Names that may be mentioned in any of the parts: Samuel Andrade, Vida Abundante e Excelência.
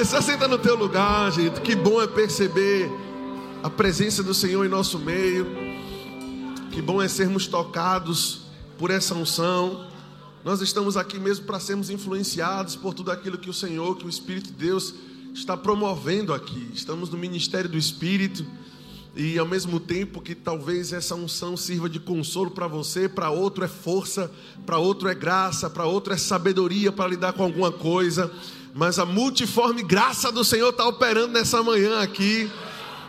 isso, senta no teu lugar, gente. Que bom é perceber a presença do Senhor em nosso meio. Que bom é sermos tocados por essa unção. Nós estamos aqui mesmo para sermos influenciados por tudo aquilo que o Senhor, que o Espírito de Deus está promovendo aqui. Estamos no ministério do Espírito. E ao mesmo tempo que talvez essa unção sirva de consolo para você, para outro é força, para outro é graça, para outro é sabedoria para lidar com alguma coisa. Mas a multiforme graça do Senhor está operando nessa manhã aqui.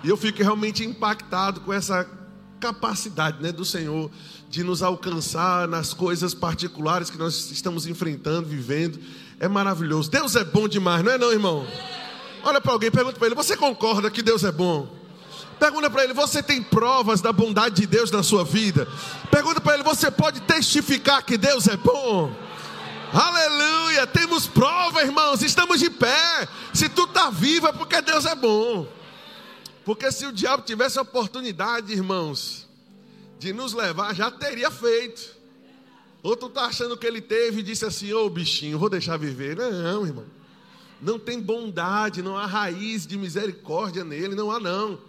E eu fico realmente impactado com essa capacidade, do Senhor de nos alcançar nas coisas particulares que nós estamos enfrentando, vivendo. É maravilhoso. Deus é bom demais, não é não, irmão? Olha para alguém, pergunta para ele, você concorda que Deus é bom? Pergunta para ele, você tem provas da bondade de Deus na sua vida? Pergunta para ele, você pode testificar que Deus é bom? Aleluia, temos prova, irmãos, estamos de pé. Se tu está vivo é porque Deus é bom. Porque se o diabo tivesse a oportunidade, irmãos, de nos levar, já teria feito. Ou tu está achando que ele teve e disse assim, ô bichinho, vou deixar viver. Não, irmão, não tem bondade, não há raiz de misericórdia nele, não há não.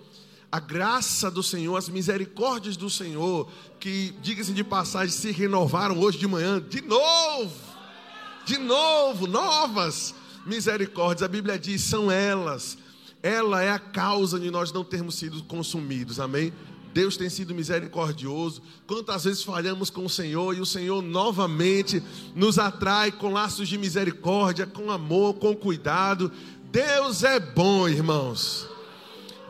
A graça do Senhor, as misericórdias do Senhor, que, diga-se de passagem, se renovaram hoje de manhã, de novo, novas misericórdias. A Bíblia diz, são elas. Ela é a causa de nós não termos sido consumidos, amém? Deus tem sido misericordioso. Quantas vezes falhamos com o Senhor e o Senhor novamente nos atrai com laços de misericórdia, com amor, com cuidado. Deus é bom, irmãos.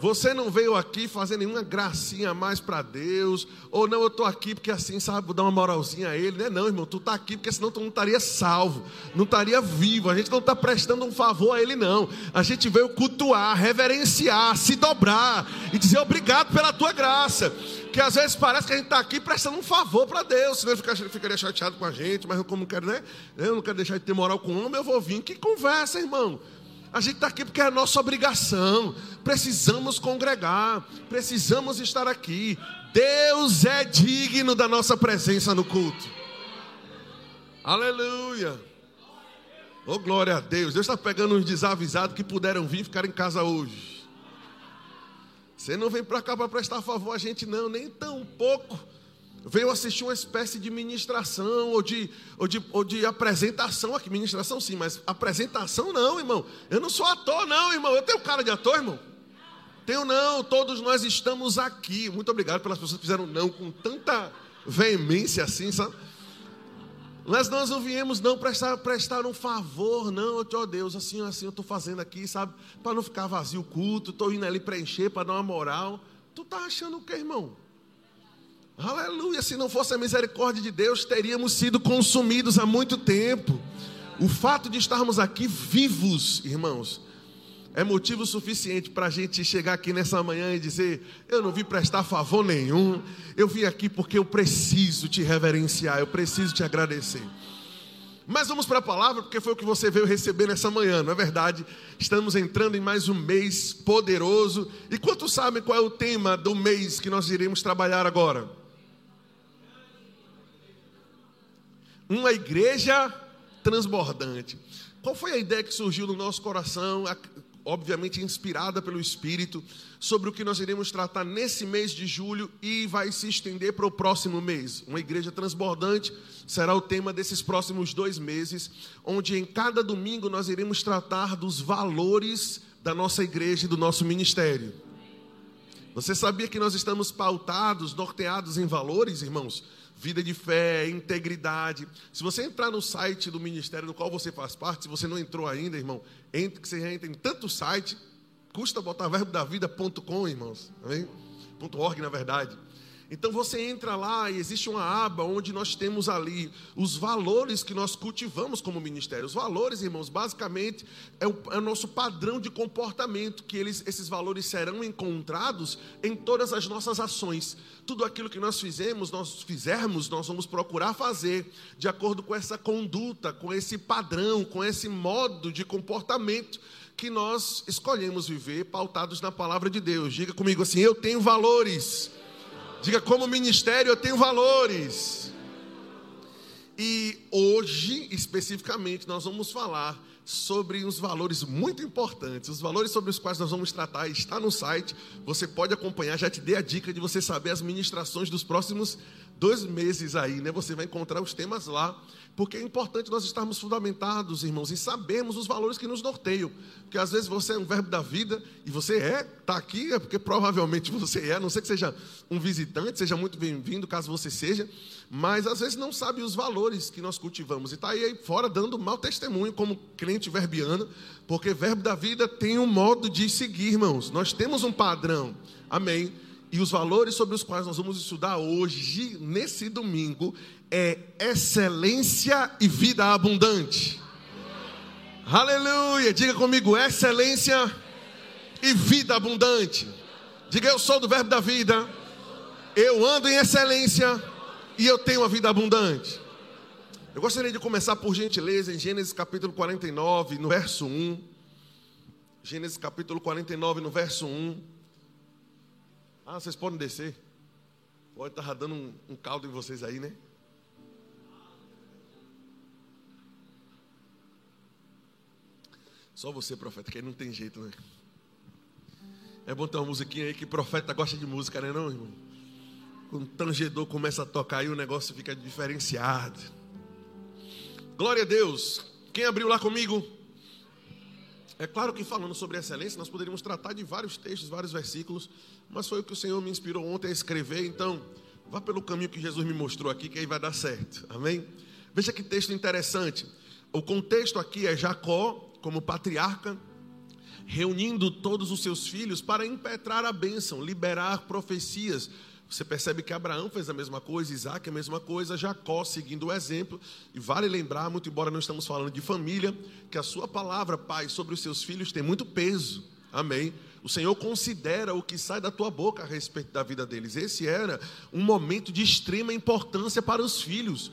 Você não veio aqui fazer nenhuma gracinha a mais para Deus, ou não, eu estou aqui porque assim, sabe, vou dar uma moralzinha a Ele. Não, irmão, tu está aqui porque senão tu não estaria salvo, não estaria vivo. A gente não está prestando um favor a Ele, não. A gente veio cultuar, reverenciar, se dobrar e dizer obrigado pela tua graça. Que às vezes parece que a gente está aqui prestando um favor para Deus, senão ele ficaria chateado com a gente, mas eu como não quero, eu não quero deixar de ter moral com o homem, eu vou vir. Que conversa, irmão. A gente está aqui porque é a nossa obrigação. Precisamos congregar, precisamos estar aqui. Deus é digno da nossa presença no culto. Aleluia. Oh, glória a Deus. Deus está pegando uns desavisados que puderam vir e ficar em casa hoje. Você não vem para cá para prestar favor a gente não, nem tão pouco. Veio assistir uma espécie de ministração ou de apresentação aqui. Ministração sim, mas apresentação não, irmão. Eu não sou ator não, irmão. Eu tenho cara de ator, irmão? Tenho não, todos nós estamos aqui. Muito obrigado pelas pessoas que fizeram não com tanta veemência assim, sabe? Mas nós não viemos não prestar um favor, não. Oh Deus, assim eu estou fazendo aqui, sabe? Para não ficar vazio o culto, estou indo ali preencher para dar uma moral. Tu está achando o que, irmão? Aleluia, se não fosse a misericórdia de Deus, teríamos sido consumidos há muito tempo. O fato de estarmos aqui vivos, irmãos, é motivo suficiente para a gente chegar aqui nessa manhã e dizer, eu não vim prestar favor nenhum, eu vim aqui porque eu preciso te reverenciar, eu preciso te agradecer. Mas vamos para a palavra, porque foi o que você veio receber nessa manhã, não é verdade? Estamos entrando em mais um mês poderoso. E quantos sabem qual é o tema do mês que nós iremos trabalhar agora? Uma igreja transbordante. Qual foi a ideia que surgiu no nosso coração, obviamente inspirada pelo Espírito, sobre o que nós iremos tratar nesse mês de julho e vai se estender para o próximo mês? Uma igreja transbordante será o tema desses próximos 2 meses, onde em cada domingo nós iremos tratar dos valores da nossa igreja e do nosso ministério. Você sabia que nós estamos pautados, norteados em valores, irmãos? Vida de fé, integridade. Se você entrar no site do ministério do qual você faz parte, se você não entrou ainda, irmão, entre, que você já entra em tanto site, custa botar verbodavida.com, irmãos, amém? .org, na verdade. Então você entra lá e existe uma aba onde nós temos ali os valores que nós cultivamos como ministério. Os valores, irmãos, basicamente é o nosso padrão de comportamento, que esses valores serão encontrados em todas as nossas ações. Tudo aquilo que nós fizermos, nós vamos procurar fazer de acordo com essa conduta, com esse padrão, com esse modo de comportamento que nós escolhemos viver, pautados na palavra de Deus. Diga comigo assim, eu tenho valores. Diga, como ministério eu tenho valores. E hoje, especificamente, nós vamos falar sobre os valores muito importantes. Os valores sobre os quais nós vamos tratar está no site. Você pode acompanhar, já te dei a dica de você saber as ministrações dos próximos 2 meses aí, né? Você vai encontrar os temas lá, porque é importante nós estarmos fundamentados, irmãos, e sabermos os valores que nos norteiam, porque às vezes você é um verbo da vida, e você está aqui, é porque provavelmente você é, a não ser que seja um visitante, seja muito bem-vindo, caso você seja, mas às vezes não sabe os valores que nós cultivamos, e está aí fora dando mau testemunho, como crente verbiano, porque verbo da vida tem um modo de seguir, irmãos, nós temos um padrão, amém? E os valores sobre os quais nós vamos estudar hoje, nesse domingo, é excelência e vida abundante. Aleluia! Diga comigo, excelência e vida abundante. Diga, eu sou do verbo da vida, eu ando em excelência e eu tenho a vida abundante. Eu gostaria de começar, por gentileza, em Gênesis capítulo 49, no verso 1. Gênesis capítulo 49, no verso 1. Ah, vocês podem descer. Pode estar dando um caldo em vocês aí, né? Só você, profeta, que aí não tem jeito, né? É bom ter uma musiquinha aí, que profeta gosta de música, né, não, irmão? Quando o tangedor começa a tocar aí, o negócio fica diferenciado. Glória a Deus. Quem abriu lá comigo? É claro que falando sobre excelência, nós poderíamos tratar de vários textos, vários versículos, mas foi o que o Senhor me inspirou ontem a escrever, então vá pelo caminho que Jesus me mostrou aqui, que aí vai dar certo, amém? Veja que texto interessante, o contexto aqui é Jacó, como patriarca, reunindo todos os seus filhos para impetrar a bênção, liberar profecias. Você percebe que Abraão fez a mesma coisa, Isaac a mesma coisa, Jacó seguindo o exemplo. E vale lembrar, muito embora não estamos falando de família, que a sua palavra, pai, sobre os seus filhos tem muito peso. Amém? O Senhor considera o que sai da tua boca a respeito da vida deles. Esse era um momento de extrema importância para os filhos.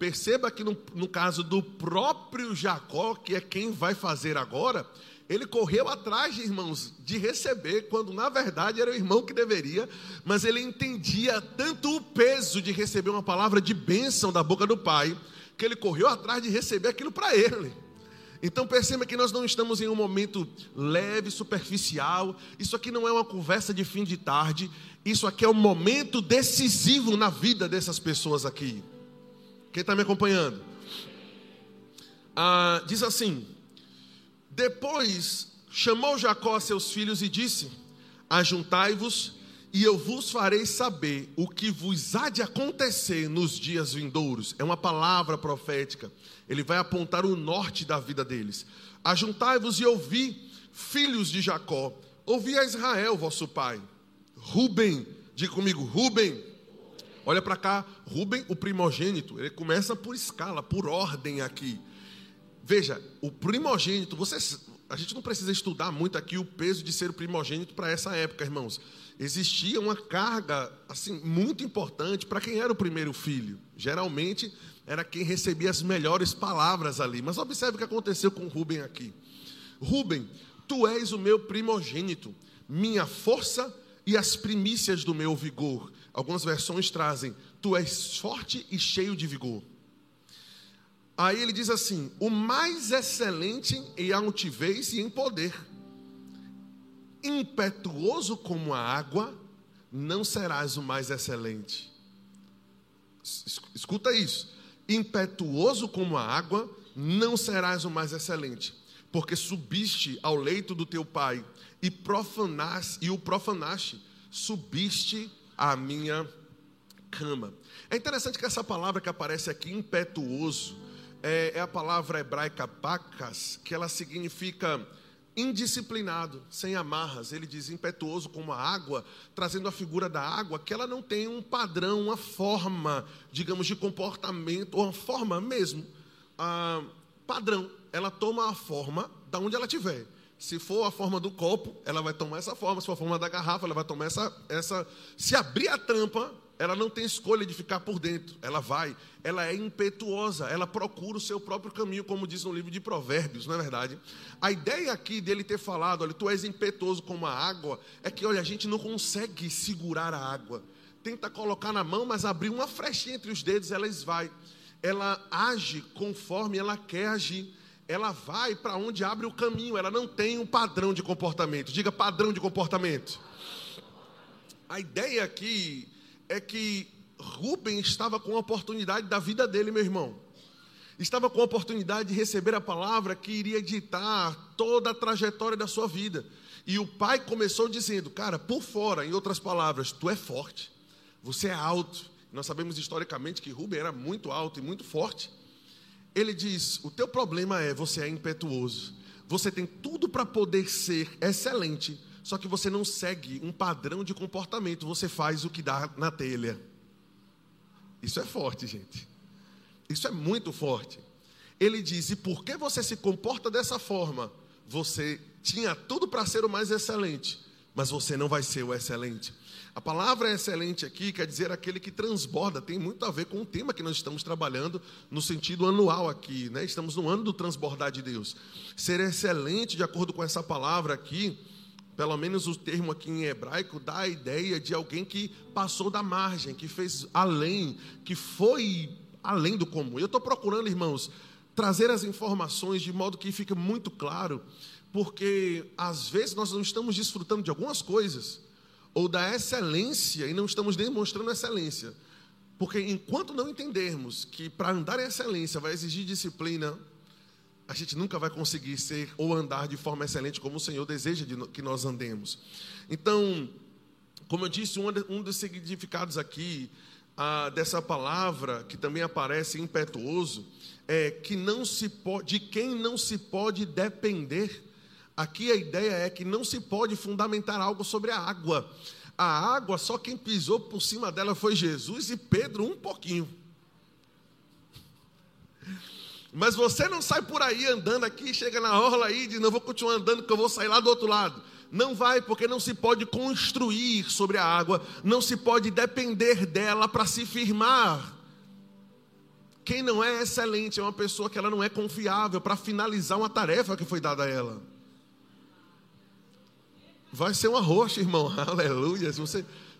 Perceba que no caso do próprio Jacó, que é quem vai fazer agora, ele correu atrás, irmãos, de receber, quando na verdade era o irmão que deveria, mas ele entendia tanto o peso de receber uma palavra de bênção da boca do pai, que ele correu atrás de receber aquilo para ele. Então perceba que nós não estamos em um momento leve, superficial, isso aqui não é uma conversa de fim de tarde, isso aqui é um momento decisivo na vida dessas pessoas aqui. Quem está me acompanhando? Diz assim... Depois chamou Jacó a seus filhos e disse, ajuntai-vos e eu vos farei saber o que vos há de acontecer nos dias vindouros. É uma palavra profética, ele vai apontar o norte da vida deles. Ajuntai-vos e ouvi, filhos de Jacó, ouvi a Israel, vosso pai. Ruben, diga comigo, Ruben, olha para cá, Ruben, o primogênito, ele começa por escala, por ordem aqui. Veja, o primogênito, a gente não precisa estudar muito aqui o peso de ser o primogênito para essa época, irmãos. Existia uma carga assim, muito importante para quem era o primeiro filho. Geralmente, era quem recebia as melhores palavras ali. Mas observe o que aconteceu com Ruben aqui. Ruben, tu és o meu primogênito, minha força e as primícias do meu vigor. Algumas versões trazem, tu és forte e cheio de vigor. Aí ele diz assim, o mais excelente em altivez e em poder, impetuoso como a água, não serás o mais excelente. Escuta isso, impetuoso como a água, não serás o mais excelente, porque subiste ao leito do teu pai e o profanaste, subiste à minha cama. É interessante que essa palavra que aparece aqui, impetuoso, é a palavra hebraica pakas, que ela significa indisciplinado, sem amarras. Ele diz impetuoso como a água, trazendo a figura da água, que ela não tem um padrão, uma forma, digamos, de comportamento, ou uma forma mesmo, padrão. Ela toma a forma da onde ela tiver. Se for a forma do copo, ela vai tomar essa forma. Se for a forma da garrafa, ela vai tomar essa. Se abrir a tampa, ela não tem escolha de ficar por dentro, ela vai, ela é impetuosa, ela procura o seu próprio caminho, como diz no livro de Provérbios, não é verdade? A ideia aqui dele ter falado, olha, tu és impetuoso como a água, é que, olha, a gente não consegue segurar a água, tenta colocar na mão, mas abrir uma frechinha entre os dedos, ela esvai, ela age conforme ela quer agir, ela vai para onde abre o caminho, ela não tem um padrão de comportamento. Diga padrão de comportamento. A ideia aqui é que Rubem estava com a oportunidade da vida dele, meu irmão. Estava com a oportunidade de receber a palavra que iria ditar toda a trajetória da sua vida. E o pai começou dizendo, cara, por fora, em outras palavras, tu é forte, você é alto. Nós sabemos historicamente que Rubem era muito alto e muito forte. Ele diz, o teu problema é, você é impetuoso. Você tem tudo para poder ser excelente, só que você não segue um padrão de comportamento, você faz o que dá na telha. Isso é forte, gente. Isso é muito forte. Ele diz, e por que você se comporta dessa forma? Você tinha tudo para ser o mais excelente, mas você não vai ser o excelente. A palavra excelente aqui quer dizer aquele que transborda, tem muito a ver com o tema que nós estamos trabalhando no sentido anual aqui, né? Estamos no ano do transbordar de Deus. Ser excelente, de acordo com essa palavra aqui, pelo menos o termo aqui em hebraico, dá a ideia de alguém que passou da margem, que fez além, que foi além do comum. Eu estou procurando, irmãos, trazer as informações de modo que fique muito claro, porque às vezes nós não estamos desfrutando de algumas coisas, ou da excelência, e não estamos demonstrando excelência, porque enquanto não entendermos que para andar em excelência vai exigir disciplina, a gente nunca vai conseguir ser ou andar de forma excelente como o Senhor deseja que nós andemos. Então, como eu disse, um dos significados aqui dessa palavra, que também aparece impetuoso, é que não se pode, de quem não se pode depender. Aqui a ideia é que não se pode fundamentar algo sobre a água. A água, só quem pisou por cima dela foi Jesus e Pedro um pouquinho. Mas você não sai por aí andando aqui, chega na orla aí e diz, não vou continuar andando porque eu vou sair lá do outro lado. Não vai, porque não se pode construir sobre a água, não se pode depender dela para se firmar. Quem não é excelente é uma pessoa que ela não é confiável para finalizar uma tarefa que foi dada a ela. Vai ser uma rocha, irmão, aleluia. Se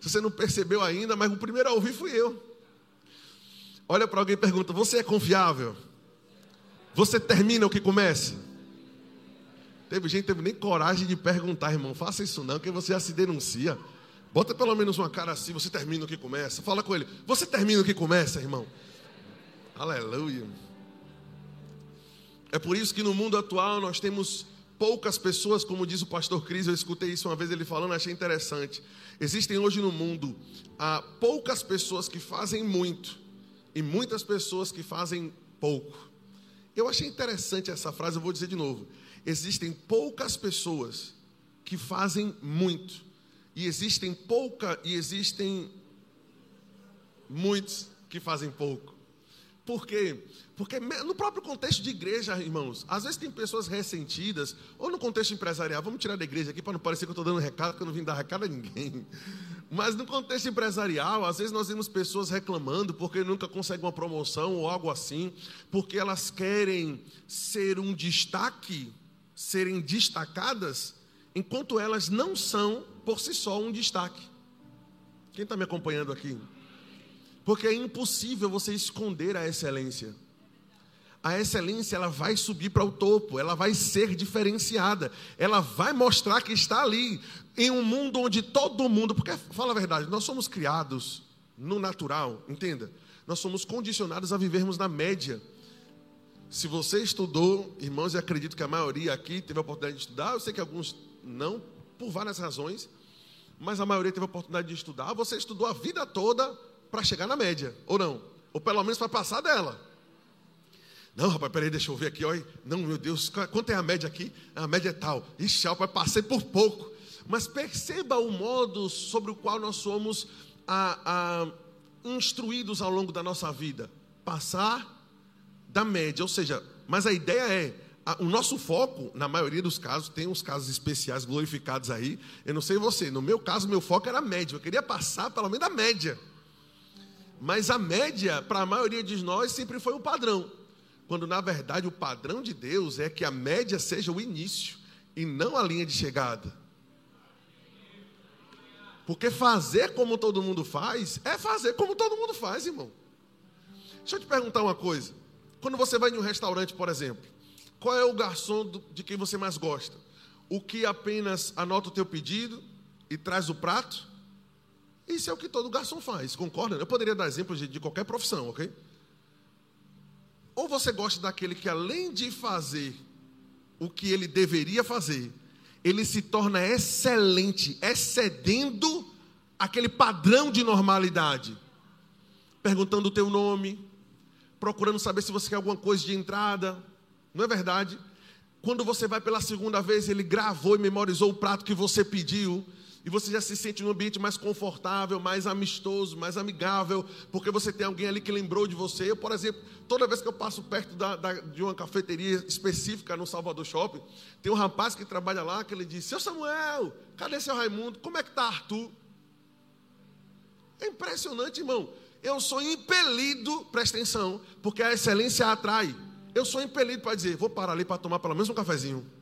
você não percebeu ainda, mas o primeiro a ouvir fui eu. Olha para alguém e pergunta, você é confiável? Você termina o que começa? Teve gente que teve nem coragem de perguntar, irmão, faça isso não, que você já se denuncia. Bota pelo menos uma cara assim, você termina o que começa. Fala com ele, você termina o que começa, irmão. Aleluia. É por isso que no mundo atual nós temos poucas pessoas, como diz o pastor Cris, eu escutei isso uma vez ele falando, achei interessante. Existem hoje no mundo poucas pessoas que fazem muito e muitas pessoas que fazem pouco. Eu achei interessante essa frase, eu vou dizer de novo. Existem poucas pessoas que fazem muito e existem muitos que fazem pouco. Por quê? Porque no próprio contexto de igreja, irmãos, às vezes tem pessoas ressentidas, ou no contexto empresarial, vamos tirar da igreja aqui para não parecer que eu estou dando recado, porque eu não vim dar recado a ninguém. Mas no contexto empresarial, às vezes nós vemos pessoas reclamando porque nunca conseguem uma promoção ou algo assim, porque elas querem ser um destaque, serem destacadas, enquanto elas não são, por si só, um destaque. Quem está me acompanhando aqui? Porque é impossível você esconder a excelência. A excelência, ela vai subir para o topo, ela vai ser diferenciada, ela vai mostrar que está ali, em um mundo onde todo mundo, porque, fala a verdade, nós somos criados no natural, entenda? Nós somos condicionados a vivermos na média. Se você estudou, irmãos, e acredito que a maioria aqui teve a oportunidade de estudar, eu sei que alguns não, por várias razões, mas a maioria teve a oportunidade de estudar, você estudou a vida toda, para chegar na média, ou não? Ou pelo menos para passar dela. Não, rapaz, peraí, deixa eu ver aqui, olha. Não, meu Deus, quanto é a média aqui? A média é tal. Ixi, rapaz, passei por pouco. Mas perceba o modo sobre o qual nós somos instruídos ao longo da nossa vida. Passar da média, ou seja, mas a ideia é, o nosso foco, na maioria dos casos, tem uns casos especiais glorificados aí, eu não sei você, no meu caso, meu foco era a média, eu queria passar pelo menos da média. Mas a média, para a maioria de nós, sempre foi um padrão. Quando, na verdade, o padrão de Deus é que a média seja o início e não a linha de chegada. Porque fazer como todo mundo faz, é fazer como todo mundo faz, irmão. Deixa eu te perguntar uma coisa. Quando você vai em um restaurante, por exemplo, Qual é o garçom de quem você mais gosta? O que apenas anota o teu pedido e traz o prato? Isso é o que todo garçom faz, concorda? Eu poderia dar exemplos de qualquer profissão, ok? Ou você gosta daquele que, além de fazer o que ele deveria fazer, ele se torna excelente, excedendo aquele padrão de normalidade. Perguntando o teu nome, procurando saber se você quer alguma coisa de entrada. Não é verdade? Quando você vai pela segunda vez, ele gravou e memorizou o prato que você pediu. E você já se sente num ambiente mais confortável, mais amistoso, mais amigável, porque você tem alguém ali que lembrou de você. Eu, por exemplo, toda vez que eu passo perto de uma cafeteria específica no Salvador Shopping, tem um rapaz que trabalha lá, que ele diz: seu Samuel, cadê seu Raimundo? Como é que está Arthur? É impressionante, irmão. Eu sou impelido, presta atenção, porque a excelência a atrai. Eu sou impelido para dizer: vou parar ali para tomar pelo menos um cafezinho.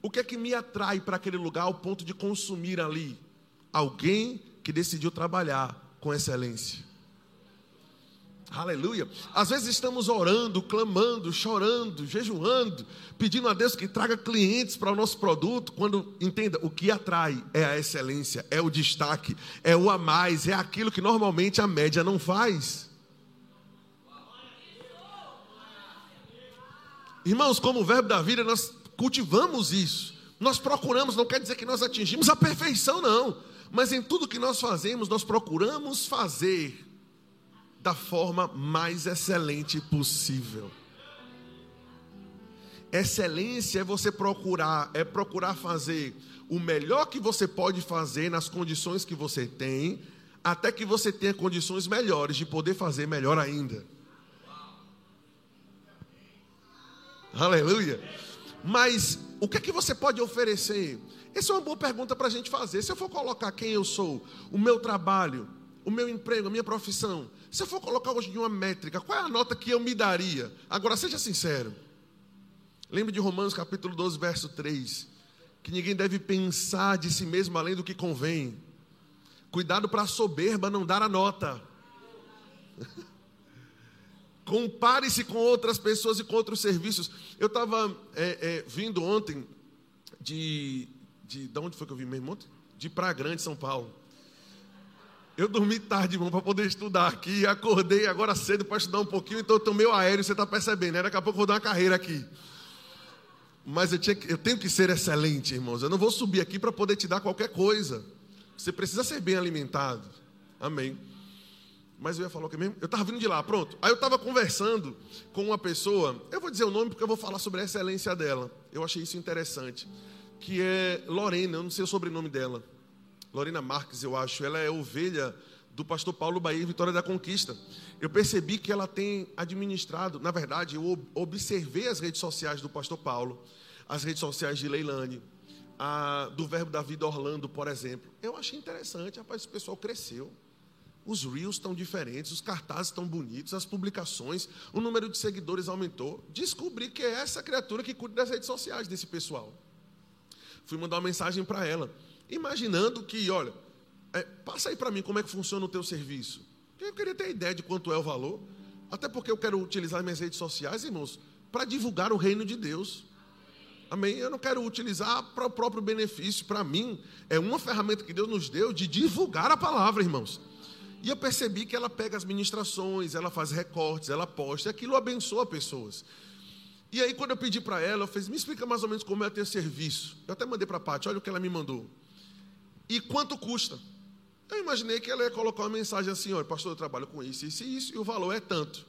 O que é que me atrai para aquele lugar ao ponto de consumir ali? Alguém que decidiu trabalhar com excelência. Aleluia. Às vezes estamos orando, clamando, chorando, jejuando, pedindo a Deus que traga clientes para o nosso produto, quando, entenda, o que atrai é a excelência, é o destaque, é o a mais, é aquilo que normalmente a média não faz. Irmãos, como o verbo da vida, nós cultivamos isso, nós procuramos, não quer dizer que nós atingimos a perfeição, não, mas em tudo que nós fazemos, nós procuramos fazer da forma mais excelente possível. Excelência é você procurar, é procurar fazer o melhor que você pode fazer nas condições que você tem, até que você tenha condições melhores de poder fazer melhor ainda. Aleluia. Mas o que é que você pode oferecer? Essa é uma boa pergunta para a gente fazer. Se eu for colocar quem eu sou, o meu trabalho, o meu emprego, a minha profissão, se eu for colocar hoje em uma métrica, qual é a nota que eu me daria? Agora, seja sincero. Lembre de Romanos capítulo 12, verso 3, que ninguém deve pensar de si mesmo além do que convém. Cuidado para a soberba não dar a nota. Compare-se com outras pessoas e com outros serviços. Eu estava vindo ontem de onde foi que eu vim mesmo ontem? De Praia Grande, São Paulo. Eu dormi tarde, irmão, para poder estudar aqui. Acordei agora cedo para estudar um pouquinho, então eu tomei o aéreo, você está percebendo, né? Daqui a pouco eu vou dar uma carreira aqui. Mas eu tenho que ser excelente, irmãos. Eu não vou subir aqui para poder te dar qualquer coisa. Você precisa ser bem alimentado. Amém. Mas eu ia falar o que mesmo? Eu estava vindo de lá, pronto. Aí eu estava conversando com uma pessoa, eu vou dizer o nome porque eu vou falar sobre a excelência dela. Eu achei isso interessante, que é Lorena, eu não sei o sobrenome dela. Lorena Marques, eu acho. Ela é ovelha do pastor Paulo Bahia, Vitória da Conquista. Eu percebi que ela tem administrado, na verdade, eu observei as redes sociais do pastor Paulo, as redes sociais de Leilane, do Verbo da Vida Orlando, por exemplo. Eu achei interessante, rapaz, o pessoal cresceu. Os reels estão diferentes, os cartazes estão bonitos, as publicações, o número de seguidores aumentou. Descobri que é essa criatura que cuida das redes sociais desse pessoal. Fui mandar uma mensagem para ela, imaginando que, olha, passa aí para mim como é que funciona o teu serviço. Eu queria ter ideia de quanto é o valor, até porque eu quero utilizar minhas redes sociais, irmãos, para divulgar o reino de Deus. Amém? Eu não quero utilizar para o próprio benefício. Para mim, é uma ferramenta que Deus nos deu de divulgar a palavra, irmãos. E eu percebi que ela pega as ministrações, ela faz recortes, ela posta, e aquilo abençoa pessoas. E aí, quando eu pedi para ela, eu fiz: me explica mais ou menos como é o teu serviço. Eu até mandei para a Paty, olha o que ela me mandou. E quanto custa? Eu imaginei que ela ia colocar uma mensagem assim: olha, pastor, eu trabalho com isso, isso e isso, e o valor é tanto.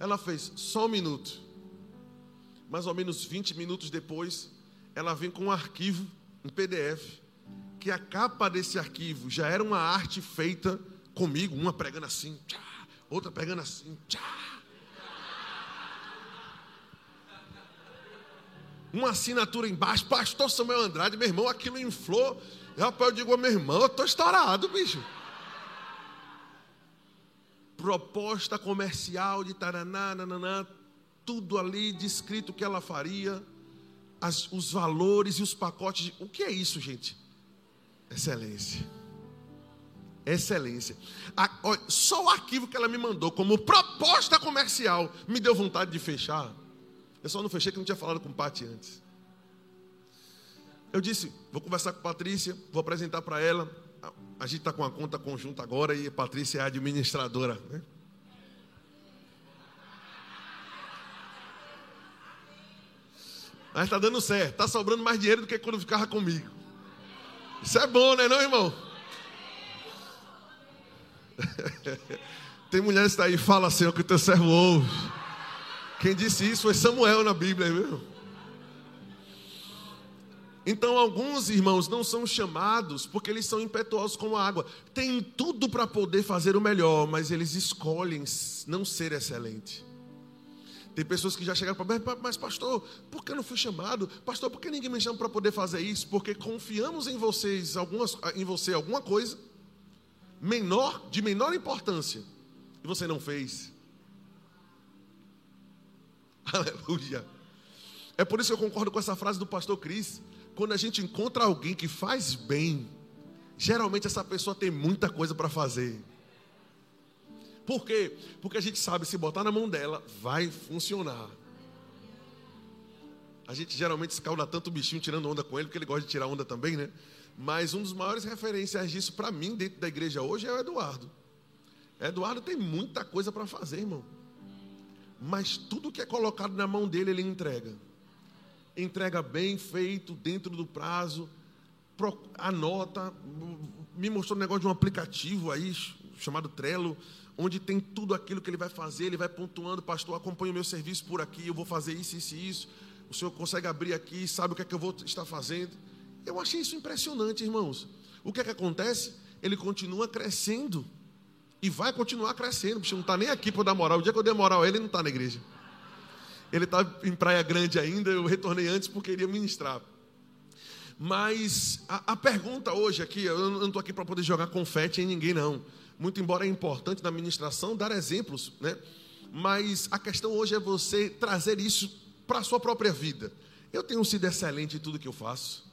Ela fez: só um minuto. Mais ou menos 20 minutos depois, ela vem com um arquivo, um PDF, que a capa desse arquivo já era uma arte feita comigo, uma pregando assim, tchá, outra pregando assim, tchá. Uma assinatura embaixo, pastor Samuel Andrade, meu irmão, aquilo inflou. Rapaz, eu digo ao meu irmão, eu estou estourado, bicho. Proposta comercial de taraná, nananá, tudo ali descrito o que ela faria, os valores e os pacotes. O que é isso, gente? Excelência. Excelência. Só o arquivo que ela me mandou como proposta comercial me deu vontade de fechar. Eu só não fechei que não tinha falado com o Paty antes. Eu disse, vou conversar com a Patrícia, vou apresentar para ela. A gente está com a conta conjunta agora e a Patrícia é a administradora, né? Mas está dando certo, está sobrando mais dinheiro do que quando ficava comigo. Isso é bom, né, não, irmão? Tem mulheres que tá aí, fala assim, o que o teu servo ouve. Quem disse isso foi Samuel na Bíblia, viu? Então alguns irmãos não são chamados porque eles são impetuosos como a água. Tem tudo para poder fazer o melhor, mas eles escolhem não ser excelente. Tem pessoas que já chegaram para mim, mas pastor, por que eu não fui chamado? Pastor, por que ninguém me chama para poder fazer isso? Porque confiamos em vocês, alguma coisa de menor importância e você não fez. Aleluia. É por isso que eu concordo com essa frase do pastor Cris. Quando a gente encontra alguém que faz bem, geralmente essa pessoa tem muita coisa para fazer. Por quê? Porque a gente sabe, se botar na mão dela, vai funcionar. A gente geralmente escalda tanto o bichinho tirando onda com ele, porque ele gosta de tirar onda também, né? Mas um dos maiores referências disso para mim dentro da igreja hoje é o Eduardo. Eduardo tem muita coisa para fazer, irmão. Mas tudo que é colocado na mão dele, ele entrega. Entrega bem feito, dentro do prazo, anota. Me mostrou um negócio de um aplicativo aí, chamado Trello, onde tem tudo aquilo que ele vai fazer, ele vai pontuando, pastor, acompanha o meu serviço por aqui, eu vou fazer isso, isso e isso, o senhor consegue abrir aqui, sabe o que é que eu vou estar fazendo. Eu achei isso impressionante, irmãos. O que é que acontece? Ele continua crescendo, e vai continuar crescendo, porque não está nem aqui para dar moral. O dia que eu dei moral a ele, não está na igreja. Ele está em Praia Grande ainda, eu retornei antes porque iria ministrar. Mas a pergunta hoje aqui, eu não estou aqui para poder jogar confete em ninguém, não. Muito embora é importante na ministração dar exemplos, né? Mas a questão hoje é você trazer isso para a sua própria vida. Eu tenho sido excelente em tudo que eu faço.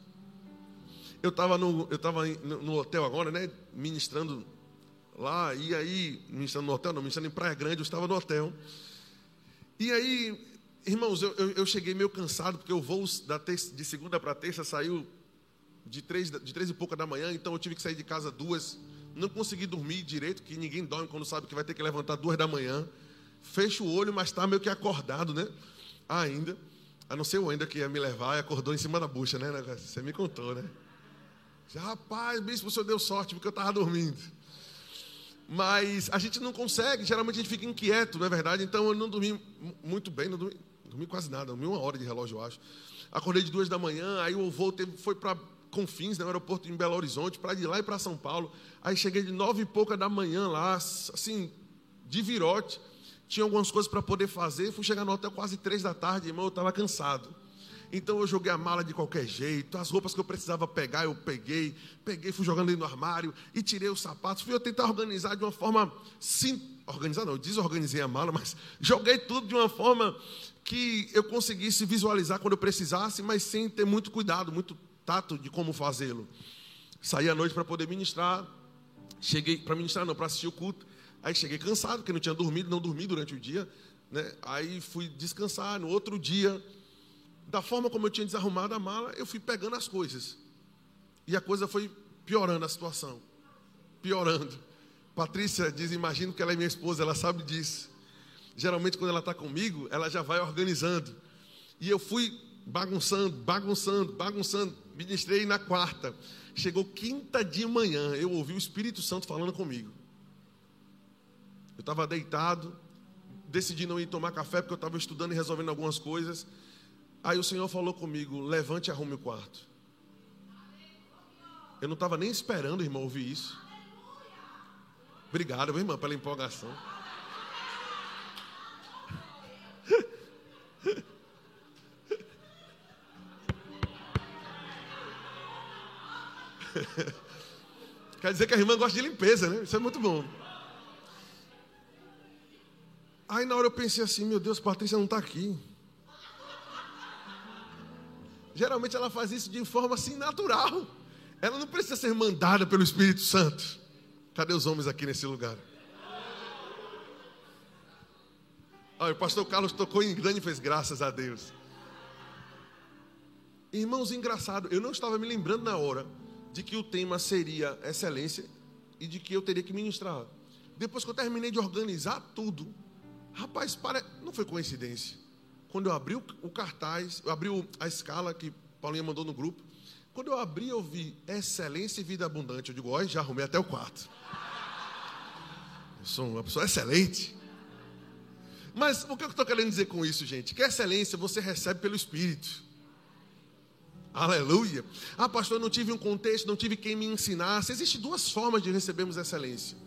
Eu estava no hotel agora, né? Ministrando lá, e aí, ministrando no hotel, não, ministrando em Praia Grande, eu estava no hotel. E aí, irmãos, eu cheguei meio cansado, porque o voo de segunda para terça saiu de três e pouca da manhã, então eu tive que sair de casa 2h, não consegui dormir direito, que ninguém dorme quando sabe que vai ter que levantar 2h da manhã, fecho o olho, mas está meio que acordado, né? Ainda, a não ser o Ender que ia me levar e acordou em cima da bucha, né? Você me contou, né? Rapaz, bispo, o senhor deu sorte, porque eu estava dormindo. Mas a gente não consegue, geralmente a gente fica inquieto, não é verdade? Então eu não dormi muito bem, não dormi quase nada, dormi 1 hora de relógio, eu acho. Acordei de 2h da manhã, aí o voo foi para Confins, no aeroporto em Belo Horizonte, para de lá e para São Paulo. Aí cheguei de 9 e pouca da manhã lá, assim, de virote. Tinha algumas coisas para poder fazer, fui chegar no hotel quase 3 da tarde, irmão, eu estava cansado. Então eu joguei a mala de qualquer jeito, as roupas que eu precisava pegar, eu peguei, fui jogando ali no armário e tirei os sapatos, fui eu tentar organizar de uma forma, eu desorganizei a mala, mas joguei tudo de uma forma que eu conseguisse visualizar quando eu precisasse, mas sem ter muito cuidado, muito tato de como fazê-lo. Saí à noite para poder ministrar, para assistir o culto, aí cheguei cansado, porque não tinha dormido, não dormi durante o dia, né? Aí fui descansar, no outro dia... Da forma como eu tinha desarrumado a mala, eu fui pegando as coisas. E a coisa foi piorando a situação. Piorando. Patrícia diz, imagino que ela é minha esposa, ela sabe disso. Geralmente, quando ela está comigo, ela já vai organizando. E eu fui bagunçando. Ministrei na quarta. Chegou quinta de manhã, eu ouvi o Espírito Santo falando comigo. Eu estava deitado, decidi não ir tomar café, porque eu estava estudando e resolvendo algumas coisas. Aí o Senhor falou comigo, levante e arrume o quarto. Eu não estava nem esperando, irmão, ouvir isso. Obrigado, irmã, pela empolgação. Quer dizer que a irmã gosta de limpeza, né? Isso é muito bom. Aí na hora eu pensei assim, meu Deus, Patrícia não está aqui. Geralmente ela faz isso de forma assim natural. Ela não precisa ser mandada pelo Espírito Santo. Cadê os homens aqui nesse lugar? Olha, o pastor Carlos tocou em grande e fez graças a Deus. Irmãos, engraçado, eu não estava me lembrando na hora de que o tema seria excelência e de que eu teria que ministrar. Depois que eu terminei de organizar tudo, rapaz, não foi coincidência. Quando eu abri o cartaz, eu abri a escala que Paulinha mandou no grupo. Quando eu abri, eu vi excelência e vida abundante. Eu digo, olha, já arrumei até o quarto. Eu sou uma pessoa excelente. Mas o que eu estou querendo dizer com isso, gente? Que excelência você recebe pelo Espírito. Aleluia. Ah, pastor, eu não tive um contexto, não tive quem me ensinasse. Existem duas formas de recebermos excelência.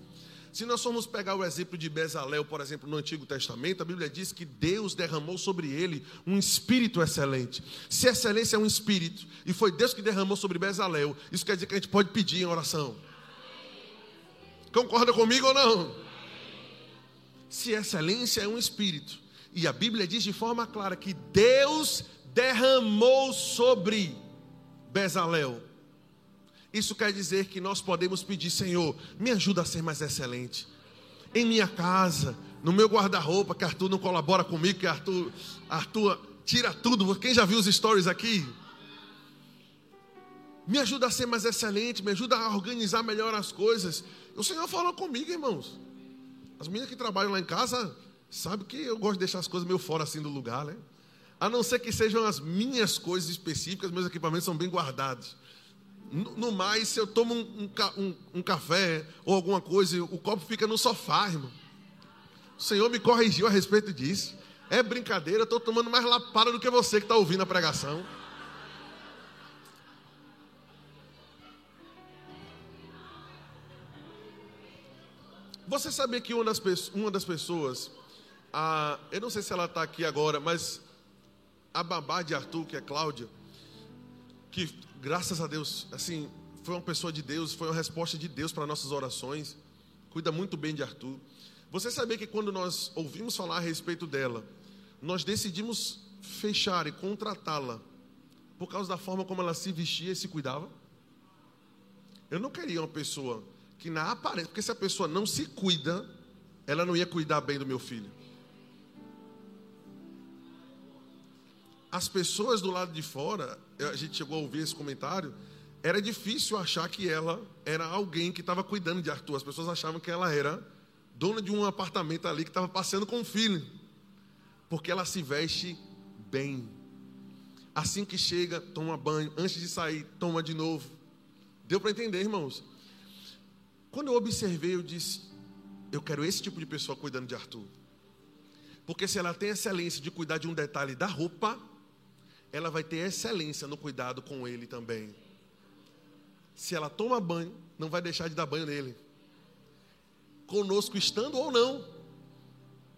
Se nós formos pegar o exemplo de Bezalel, por exemplo, no Antigo Testamento, a Bíblia diz que Deus derramou sobre ele um espírito excelente. Se excelência é um espírito, e foi Deus que derramou sobre Bezalel, isso quer dizer que a gente pode pedir em oração. Concorda comigo ou não? Se excelência é um espírito, e a Bíblia diz de forma clara que Deus derramou sobre Bezalel, isso quer dizer que nós podemos pedir, Senhor, me ajuda a ser mais excelente. Em minha casa, no meu guarda-roupa, que Arthur não colabora comigo, que Arthur tira tudo. Quem já viu os stories aqui? Me ajuda a ser mais excelente, me ajuda a organizar melhor as coisas. O Senhor falou comigo, irmãos. As meninas que trabalham lá em casa, sabem que eu gosto de deixar as coisas meio fora assim do lugar, né? A não ser que sejam as minhas coisas específicas, meus equipamentos são bem guardados. No mais, se eu tomo um café ou alguma coisa, o copo fica no sofá, irmão. O Senhor me corrigiu a respeito disso. É brincadeira, eu estou tomando mais lapada do que você que está ouvindo a pregação. Você sabia que uma das pessoas, eu não sei se ela está aqui agora, mas a babá de Arthur, que é Cláudia, que graças a Deus, assim, foi uma pessoa de Deus, foi uma resposta de Deus para nossas orações, cuida muito bem de Arthur. Você sabia que quando nós ouvimos falar a respeito dela, nós decidimos fechar e contratá-la por causa da forma como ela se vestia e se cuidava? Eu não queria uma pessoa que na aparência, porque se a pessoa não se cuida, ela não ia cuidar bem do meu filho. As pessoas do lado de fora, a gente chegou a ouvir esse comentário, era difícil achar que ela era alguém que estava cuidando de Arthur. As pessoas achavam que ela era dona de um apartamento ali que estava passeando com o filho. Porque ela se veste bem. Assim que chega, toma banho. Antes de sair, toma de novo. Deu para entender, irmãos? Quando eu observei, eu disse, eu quero esse tipo de pessoa cuidando de Arthur. Porque se ela tem excelência de cuidar de um detalhe da roupa, ela vai ter excelência no cuidado com ele também. Se ela toma banho, não vai deixar de dar banho nele. Conosco estando ou não.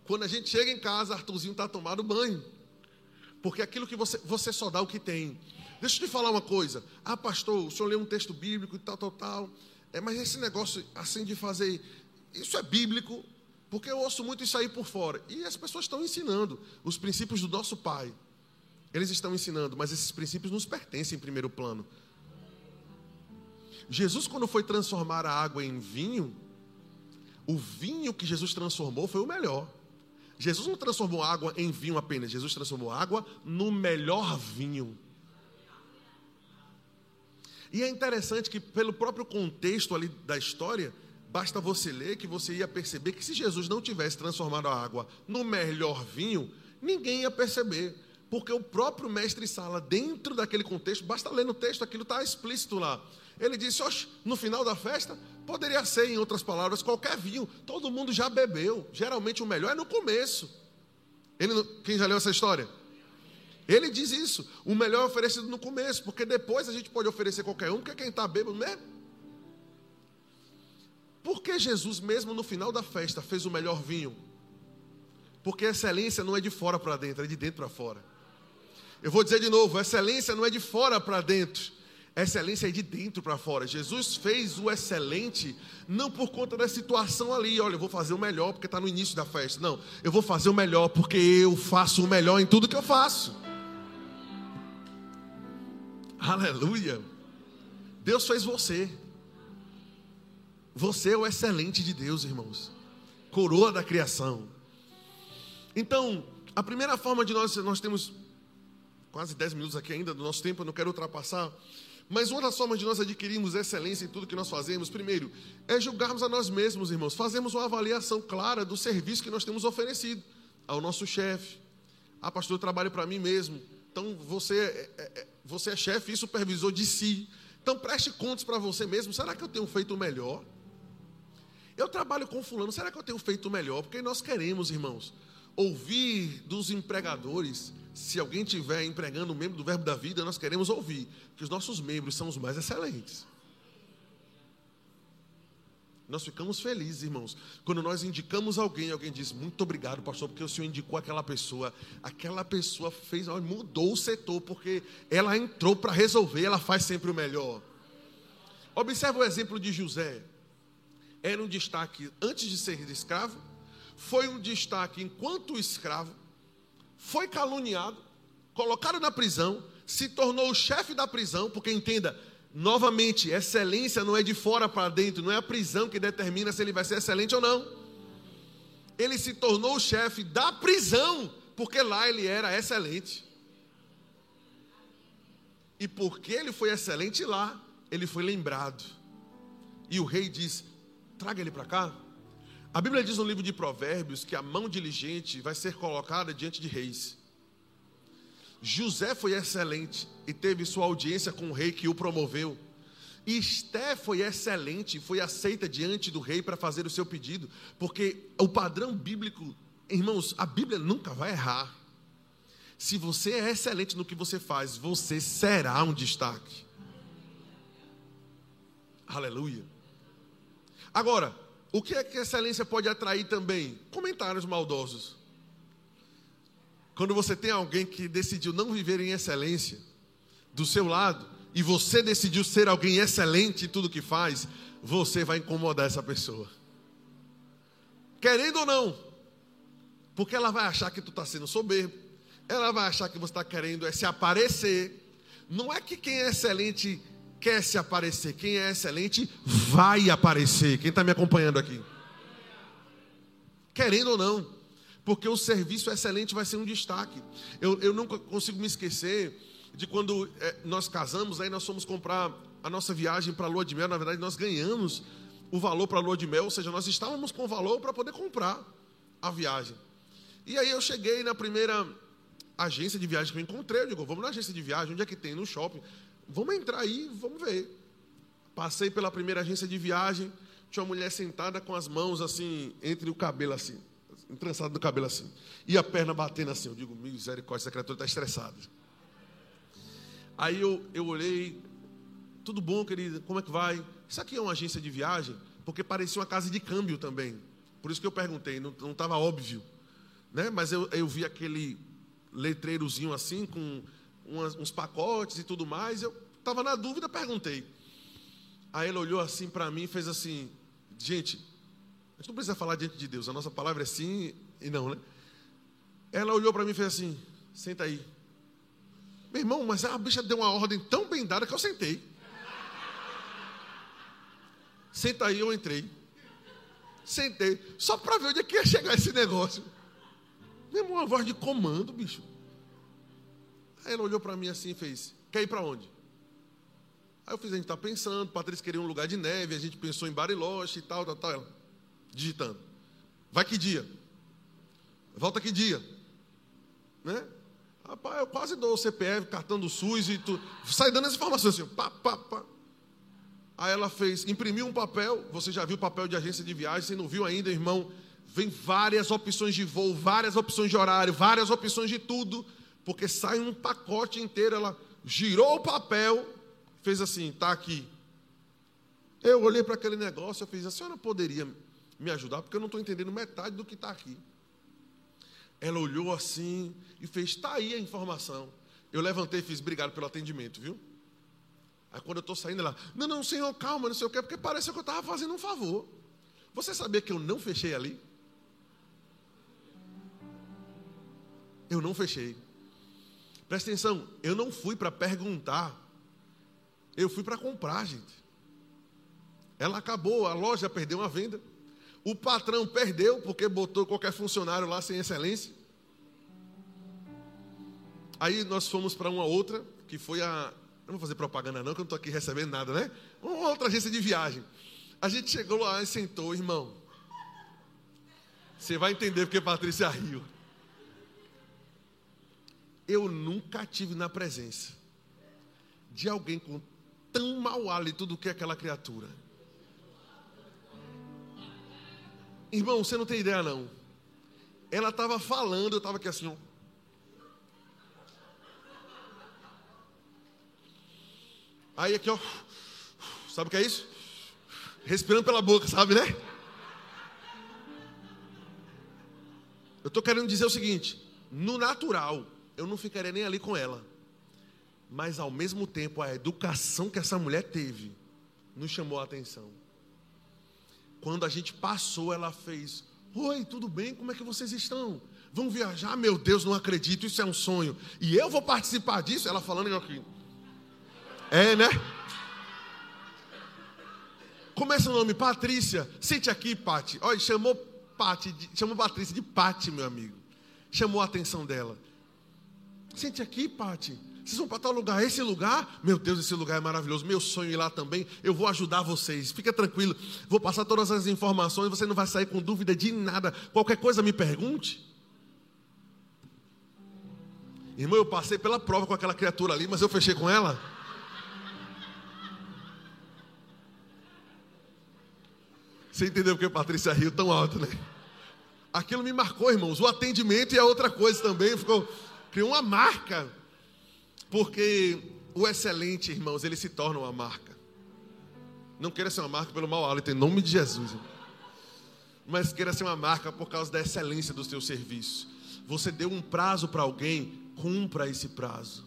Quando a gente chega em casa, Arthurzinho está tomando banho. Porque aquilo que você só dá o que tem. Deixa eu te falar uma coisa. Ah, pastor, o senhor leu um texto bíblico e tal. Mas esse negócio assim de fazer, isso é bíblico. Porque eu ouço muito isso aí por fora. E as pessoas estão ensinando os princípios do nosso Pai. Eles estão ensinando, mas esses princípios nos pertencem em primeiro plano. Jesus, quando foi transformar a água em vinho, o vinho que Jesus transformou foi o melhor. Jesus não transformou a água em vinho apenas, Jesus transformou a água no melhor vinho. E é interessante que pelo próprio contexto ali da história, basta você ler que você ia perceber que se Jesus não tivesse transformado a água no melhor vinho, ninguém ia perceber. Porque o próprio mestre Sala, dentro daquele contexto, basta ler no texto, aquilo está explícito lá. Ele disse, oxe, no final da festa, poderia ser, em outras palavras, qualquer vinho. Todo mundo já bebeu. Geralmente o melhor é no começo. Quem já leu essa história? Ele diz isso. O melhor é oferecido no começo, porque depois a gente pode oferecer qualquer um, porque quem está bêbado, né? Por que Jesus, mesmo no final da festa, fez o melhor vinho? Porque excelência não é de fora para dentro, é de dentro para fora. Eu vou dizer de novo, excelência não é de fora para dentro, excelência é de dentro para fora. Jesus fez o excelente, não por conta da situação ali, olha, eu vou fazer o melhor porque está no início da festa. Não, eu vou fazer o melhor porque eu faço o melhor em tudo que eu faço. Aleluia! Deus fez você. Você é o excelente de Deus, irmãos. Coroa da criação. Então, a primeira forma de nós temos quase 10 minutos aqui ainda do nosso tempo, eu não quero ultrapassar. Mas uma das formas de nós adquirirmos excelência em tudo que nós fazemos, primeiro, é julgarmos a nós mesmos, irmãos. Fazemos uma avaliação clara do serviço que nós temos oferecido ao nosso chefe. Ah, pastor, eu trabalho para mim mesmo. Então, você é chefe e supervisor de si. Então, preste contas para você mesmo. Será que eu tenho feito o melhor? Eu trabalho com fulano. Será que eu tenho feito o melhor? Porque nós queremos, irmãos, ouvir dos empregadores. Se alguém estiver empregando um membro do Verbo da Vida, nós queremos ouvir que os nossos membros são os mais excelentes. Nós ficamos felizes, irmãos, quando nós indicamos alguém. Alguém diz: muito obrigado, pastor, porque o senhor indicou aquela pessoa. Aquela pessoa fez, mudou o setor, porque ela entrou para resolver. Ela faz sempre o melhor. Observe o exemplo de José. Era um destaque antes de ser escravo. Foi um destaque enquanto escravo. Foi caluniado, colocado na prisão, se tornou o chefe da prisão, porque entenda, novamente, excelência não é de fora para dentro, não é a prisão que determina se ele vai ser excelente ou não. Ele se tornou o chefe da prisão, porque lá ele era excelente. E porque ele foi excelente lá, ele foi lembrado. E o rei diz: traga ele para cá. A Bíblia diz no livro de Provérbios que a mão diligente vai ser colocada diante de reis. José foi excelente e teve sua audiência com o rei que o promoveu. Esté foi excelente e foi aceita diante do rei para fazer o seu pedido. Porque o padrão bíblico, irmãos, a Bíblia nunca vai errar. Se você é excelente no que você faz, você será um destaque. Aleluia. Agora, o que é que a excelência pode atrair também? Comentários maldosos. Quando você tem alguém que decidiu não viver em excelência do seu lado, e você decidiu ser alguém excelente em tudo que faz, você vai incomodar essa pessoa. Querendo ou não. Porque ela vai achar que tu está sendo soberbo. Ela vai achar que você está querendo se aparecer. Não é que quem é excelente quer se aparecer, quem é excelente vai aparecer. Quem está me acompanhando aqui? Querendo ou não, porque o serviço excelente vai ser um destaque. Eu nunca consigo me esquecer de quando nós casamos, aí nós fomos comprar a nossa viagem para a lua de mel. Na verdade, nós ganhamos o valor para a lua de mel, ou seja, nós estávamos com valor para poder comprar a viagem. E aí eu cheguei na primeira agência de viagem que eu encontrei, eu digo: vamos na agência de viagem, onde é que tem? No shopping. Vamos entrar aí, vamos ver. Passei pela primeira agência de viagem, tinha uma mulher sentada com as mãos assim, entre o cabelo assim, entrançada no cabelo assim, e a perna batendo assim. Eu digo: misericórdia, essa criatura está estressada. Aí eu olhei: tudo bom, querida, como é que vai? Isso aqui é uma agência de viagem? Porque parecia uma casa de câmbio também. Por isso que eu perguntei, não estava óbvio, né? Mas eu vi aquele letreirozinho assim, com uns pacotes e tudo mais. Eu estava na dúvida, perguntei. Aí ele olhou assim para mim e fez assim: gente, a gente não precisa falar diante de Deus, a nossa palavra é sim e não, né? Ela olhou para mim e fez assim: senta aí. Meu irmão, mas a bicha deu uma ordem tão bem dada que eu sentei. Senta aí, eu entrei. Sentei, só para ver onde é que ia chegar esse negócio. Meu irmão, uma voz de comando, bicho. Aí ela olhou para mim assim e fez: quer ir para onde? Aí eu fiz: a gente está pensando, Patrícia queria um lugar de neve, a gente pensou em Bariloche e tal. Ela digitando: vai que dia? Volta que dia? Né? Rapaz, eu quase dou o CPF, cartão do SUS e tudo. Sai dando as informações assim, pá. Aí ela fez, imprimiu um papel. Você já viu o papel de agência de viagem? Você não viu ainda, irmão? Vem várias opções de voo, várias opções de horário, várias opções de tudo. Porque sai um pacote inteiro. Ela girou o papel, fez assim: tá aqui. Eu olhei para aquele negócio, eu fiz: a senhora poderia me ajudar? Porque eu não estou entendendo metade do que está aqui. Ela olhou assim e fez: tá aí a informação. Eu levantei e fiz: obrigado pelo atendimento, viu? Aí quando eu estou saindo, ela: não, senhor, calma, não sei o quê, porque pareceu que eu estava fazendo um favor. Você sabia que eu não fechei ali? Eu não fechei. Presta atenção, eu não fui para perguntar, eu fui para comprar, gente. Ela acabou, a loja perdeu uma venda, o patrão perdeu porque botou qualquer funcionário lá sem excelência. Aí nós fomos para uma outra, que foi a... Não vou fazer propaganda não, que eu não estou aqui recebendo nada, né? Uma outra agência de viagem. A gente chegou lá e sentou, irmão. Você vai entender porque Patrícia riu. Eu nunca tive na presença de alguém com tão mau hálito do que aquela criatura. Irmão, você não tem ideia não. Ela estava falando, eu estava aqui assim, ó. Aí aqui, ó. Sabe o que é isso? Respirando pela boca, sabe, né? Eu estou querendo dizer o seguinte: no natural, eu não ficaria nem ali com ela. Mas ao mesmo tempo, a educação que essa mulher teve nos chamou a atenção. Quando a gente passou, ela fez: oi, tudo bem? Como é que vocês estão? Vão viajar? Meu Deus, não acredito, isso é um sonho. E eu vou participar disso? Ela falando aqui. É, né? Começa o nome, Patrícia. Sente aqui, Pati. Olha, chamou Patrícia de Pati, meu amigo. Chamou a atenção dela. Sente aqui, Pati. Vocês vão para tal lugar? Esse lugar? Meu Deus, esse lugar é maravilhoso. Meu sonho é ir lá também. Eu vou ajudar vocês. Fica tranquilo. Vou passar todas as informações. Você não vai sair com dúvida de nada. Qualquer coisa me pergunte. Irmão, eu passei pela prova com aquela criatura ali, mas eu fechei com ela. Você entendeu porque a Patrícia riu tão alto, né? Aquilo me marcou, irmãos. O atendimento e a outra coisa também. Criou uma marca. Porque o excelente, irmãos, ele se torna uma marca. Não queira ser uma marca pelo mau hálito, em nome de Jesus. Irmão. Mas queira ser uma marca por causa da excelência do seu serviço. Você deu um prazo para alguém, cumpra esse prazo.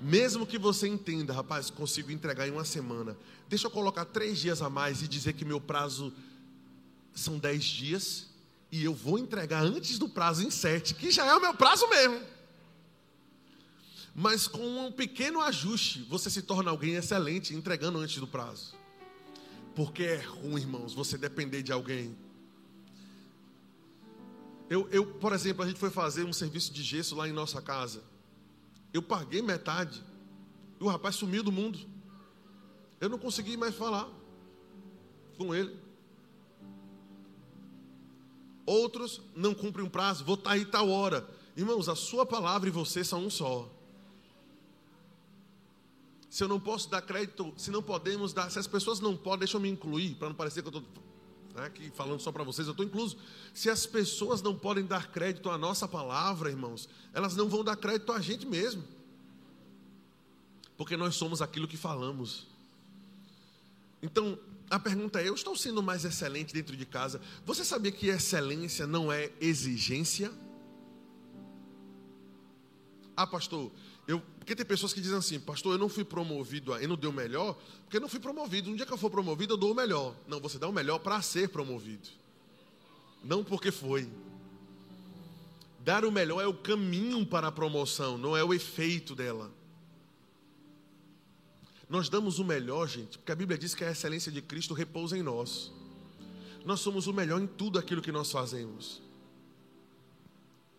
Mesmo que você entenda, rapaz, consigo entregar em uma semana. Deixa eu colocar 3 dias a mais e dizer que meu prazo são 10 dias. E eu vou entregar antes do prazo em 7, que já é o meu prazo mesmo. Mas com um pequeno ajuste, você se torna alguém excelente entregando antes do prazo. Porque é ruim, irmãos, você depender de alguém. Eu, por exemplo, a gente foi fazer um serviço de gesso lá em nossa casa. Eu paguei metade. E o rapaz sumiu do mundo. Eu não consegui mais falar com ele. Outros não cumprem um prazo. Vou estar aí tal hora. Irmãos, a sua palavra e você são um só. Se eu não posso dar crédito, se não podemos dar, se as pessoas não podem, deixa eu me incluir, para não parecer que eu estou aqui falando só para vocês, eu estou incluso. Se as pessoas não podem dar crédito à nossa palavra, irmãos, elas não vão dar crédito a gente mesmo, porque nós somos aquilo que falamos. Então, a pergunta é: eu estou sendo mais excelente dentro de casa? Você sabia que excelência não é exigência? Ah, pastor, porque tem pessoas que dizem assim: pastor, eu não fui promovido, eu não dei o melhor, porque eu não fui promovido. Um dia que eu for promovido, eu dou o melhor. Não, você dá o melhor para ser promovido, não porque foi. Dar o melhor é o caminho para a promoção, não é o efeito dela. Nós damos o melhor, gente, porque a Bíblia diz que a excelência de Cristo repousa em nós. Nós somos o melhor em tudo aquilo que nós fazemos.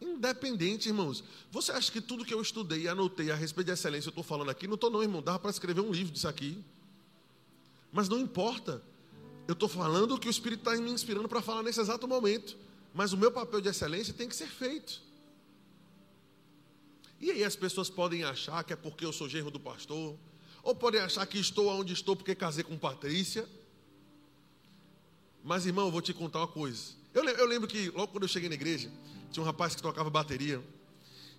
Independente, irmãos. Você acha que tudo que eu estudei e anotei a respeito de excelência eu estou falando aqui? Não estou não, irmão. Dá para escrever um livro disso aqui. Mas não importa. Eu estou falando o que o Espírito está me inspirando para falar nesse exato momento. Mas o meu papel de excelência tem que ser feito. E aí as pessoas podem achar que é porque eu sou genro do pastor... Ou podem achar que estou onde estou porque casei com Patrícia. Mas, irmão, eu vou te contar uma coisa. Eu lembro que logo quando eu cheguei na igreja, tinha um rapaz que tocava bateria.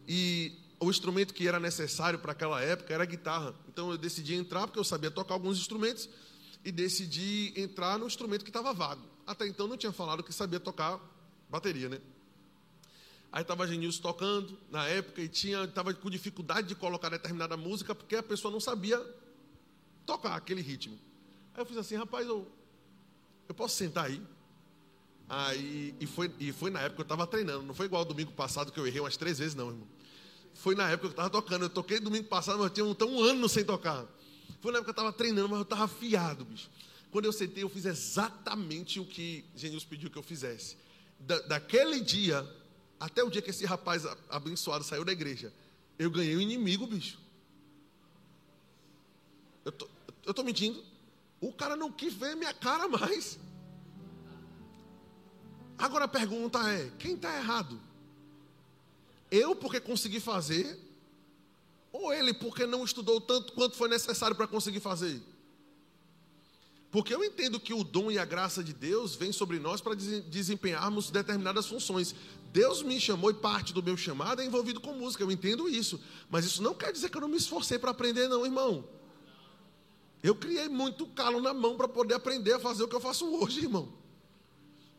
E o instrumento que era necessário para aquela época era a guitarra. Então eu decidi entrar, porque eu sabia tocar alguns instrumentos. E decidi entrar no instrumento que estava vago. Até então não tinha falado que sabia tocar bateria, né? Aí estava a Genilson tocando, na época, e estava com dificuldade de colocar determinada música, porque a pessoa não sabia tocar aquele ritmo. Aí eu fiz assim: rapaz, eu posso sentar aí? Foi na época que eu estava treinando, não foi igual ao domingo passado, que eu errei umas 3 vezes, não, irmão. Foi na época que eu estava tocando, eu toquei domingo passado, mas eu tinha um ano sem tocar. Foi na época que eu estava treinando, mas eu estava afiado, bicho. Quando eu sentei, eu fiz exatamente o que Genilson pediu que eu fizesse. Daquele dia... Até o dia que esse rapaz abençoado saiu da igreja, eu ganhei um inimigo, bicho. Eu tô mentindo. O cara não quis ver minha cara mais. Agora a pergunta é, quem está errado? Eu porque consegui fazer? Ou ele porque não estudou tanto quanto foi necessário para conseguir fazer? Porque eu entendo que o dom e a graça de Deus vem sobre nós para desempenharmos determinadas funções. Deus me chamou e parte do meu chamado é envolvido com música, eu entendo isso. Mas isso não quer dizer que eu não me esforcei para aprender não, irmão. Eu criei muito calo na mão para poder aprender a fazer o que eu faço hoje, irmão.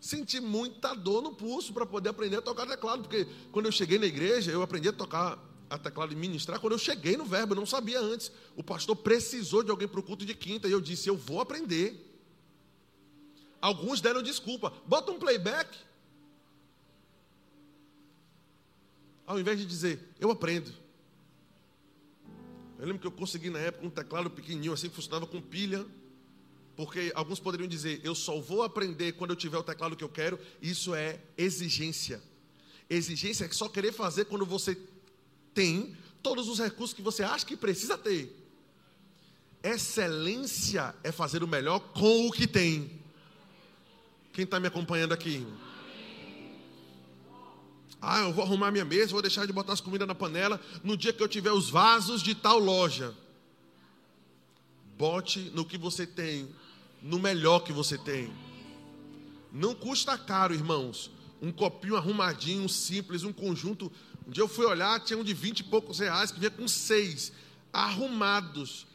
Senti muita dor no pulso para poder aprender a tocar teclado, porque quando eu cheguei na igreja, eu aprendi a tocar a teclado e ministrar. Quando eu cheguei no verbo, eu não sabia antes. O pastor precisou de alguém para o culto de quinta, e eu disse, eu vou aprender. Alguns deram desculpa, bota um playback. Ao invés de dizer, eu aprendo. Eu lembro que eu consegui na época um teclado pequenininho, assim, que funcionava com pilha. Porque alguns poderiam dizer, eu só vou aprender quando eu tiver o teclado que eu quero. Isso é exigência. Exigência é só querer fazer quando você tem todos os recursos que você acha que precisa ter. Excelência é fazer o melhor com o que tem. Quem está me acompanhando aqui? Ah, eu vou arrumar minha mesa, vou deixar de botar as comidas na panela no dia que eu tiver os vasos de tal loja. Bote no que você tem, no melhor que você tem. Não custa caro, irmãos. Um copinho arrumadinho, simples, um conjunto. Um dia eu fui olhar, tinha um de 20 e poucos reais que vinha com 6 arrumados,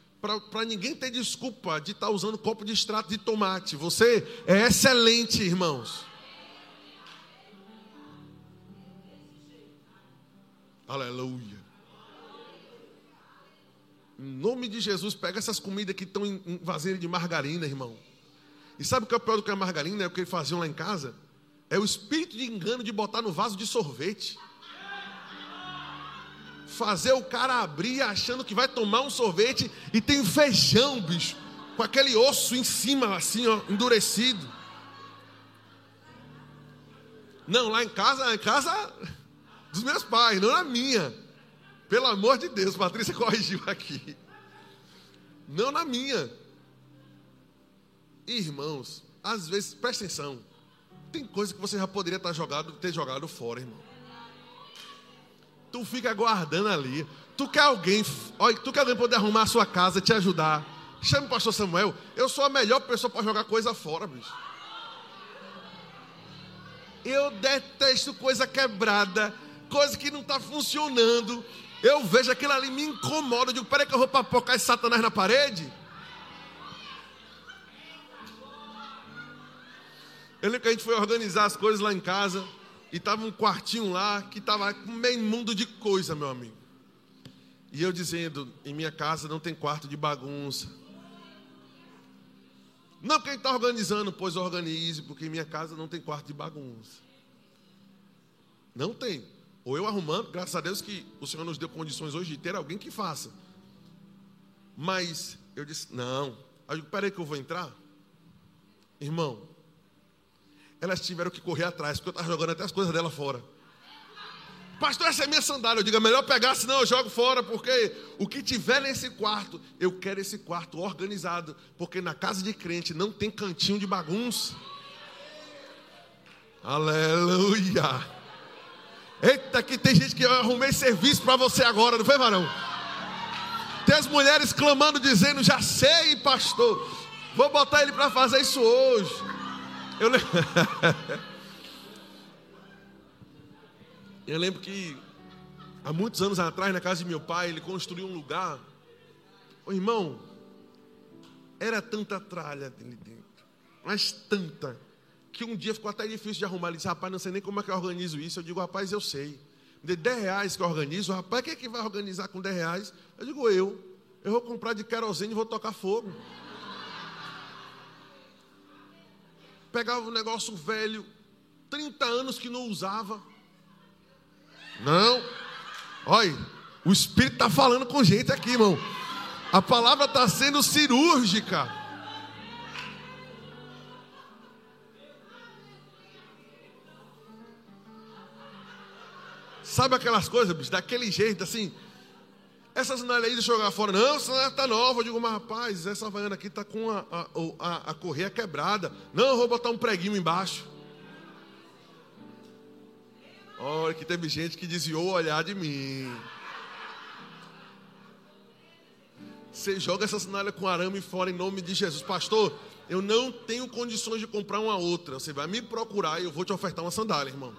para ninguém ter desculpa de estar usando copo de extrato de tomate. Você é excelente, irmãos. Aleluia. Em nome de Jesus, pega essas comidas que estão em vasilha de margarina, irmão. E sabe o que é o pior do que a margarina? É o que eles faziam lá em casa. É o espírito de engano de botar no vaso de sorvete. Fazer o cara abrir achando que vai tomar um sorvete e tem feijão, bicho. Com aquele osso em cima, assim, ó, endurecido. Não, lá em casa... dos meus pais, não na minha. Pelo amor de Deus, Patrícia corrigiu aqui. Não na minha. Irmãos, às vezes, presta atenção. Tem coisa que você já poderia ter jogado fora, irmão. Tu fica aguardando ali. Tu quer alguém poder arrumar a sua casa, te ajudar. Chama o pastor Samuel. Eu sou a melhor pessoa para jogar coisa fora, bicho. Eu detesto coisa quebrada, coisa que não está funcionando. Eu vejo aquilo ali, me incomoda. Eu digo, peraí que eu vou papocar esse Satanás na parede. Eu lembro que a gente foi organizar as coisas lá em casa, e estava um quartinho lá que estava com meio mundo de coisa, meu amigo. E eu dizendo, em minha casa não tem quarto de bagunça. Não, quem está organizando, pois organize, porque em minha casa não tem quarto de bagunça. Não tem. Ou eu arrumando, graças a Deus que o Senhor nos deu condições hoje de ter alguém que faça. Mas eu disse, não. Aí eu digo, peraí que eu vou entrar. Irmão, elas tiveram que correr atrás, porque eu estava jogando até as coisas dela fora. Pastor, essa é minha sandália. Eu digo, é melhor pegar, senão eu jogo fora, porque o que tiver nesse quarto, eu quero esse quarto organizado, porque na casa de crente não tem cantinho de bagunça. Aleluia. Eita, que tem gente que eu arrumei serviço para você agora, não foi, varão? Tem as mulheres clamando, dizendo, já sei, pastor, vou botar ele para fazer isso hoje. Eu lembro que há muitos anos atrás, na casa de meu pai, ele construiu um lugar. Ô, irmão, era tanta tralha ali dentro, mas tanta, que um dia ficou até difícil de arrumar. Ele disse, rapaz, não sei nem como é que eu organizo isso. Eu digo, rapaz, eu sei. De 10 reais que eu organizo, rapaz, quem é que vai organizar com 10 reais? Eu digo, eu vou comprar de querosene e vou tocar fogo. Pegava um negócio velho, 30 anos que não usava. Não, olha, o Espírito está falando com gente aqui, irmão. A palavra está sendo cirúrgica. Sabe aquelas coisas, bicho, daquele jeito, assim. Essa sandália aí, deixa eu jogar fora. Não, essa sandália tá nova. Eu digo, mas rapaz, essa Havaiana aqui tá com a correia quebrada. Não, eu vou botar um preguinho embaixo. Olha que teve gente que desviou o olhar de mim. Você joga essa sandália com arame fora em nome de Jesus. Pastor, eu não tenho condições de comprar uma outra. Você vai me procurar e eu vou te ofertar uma sandália, irmão.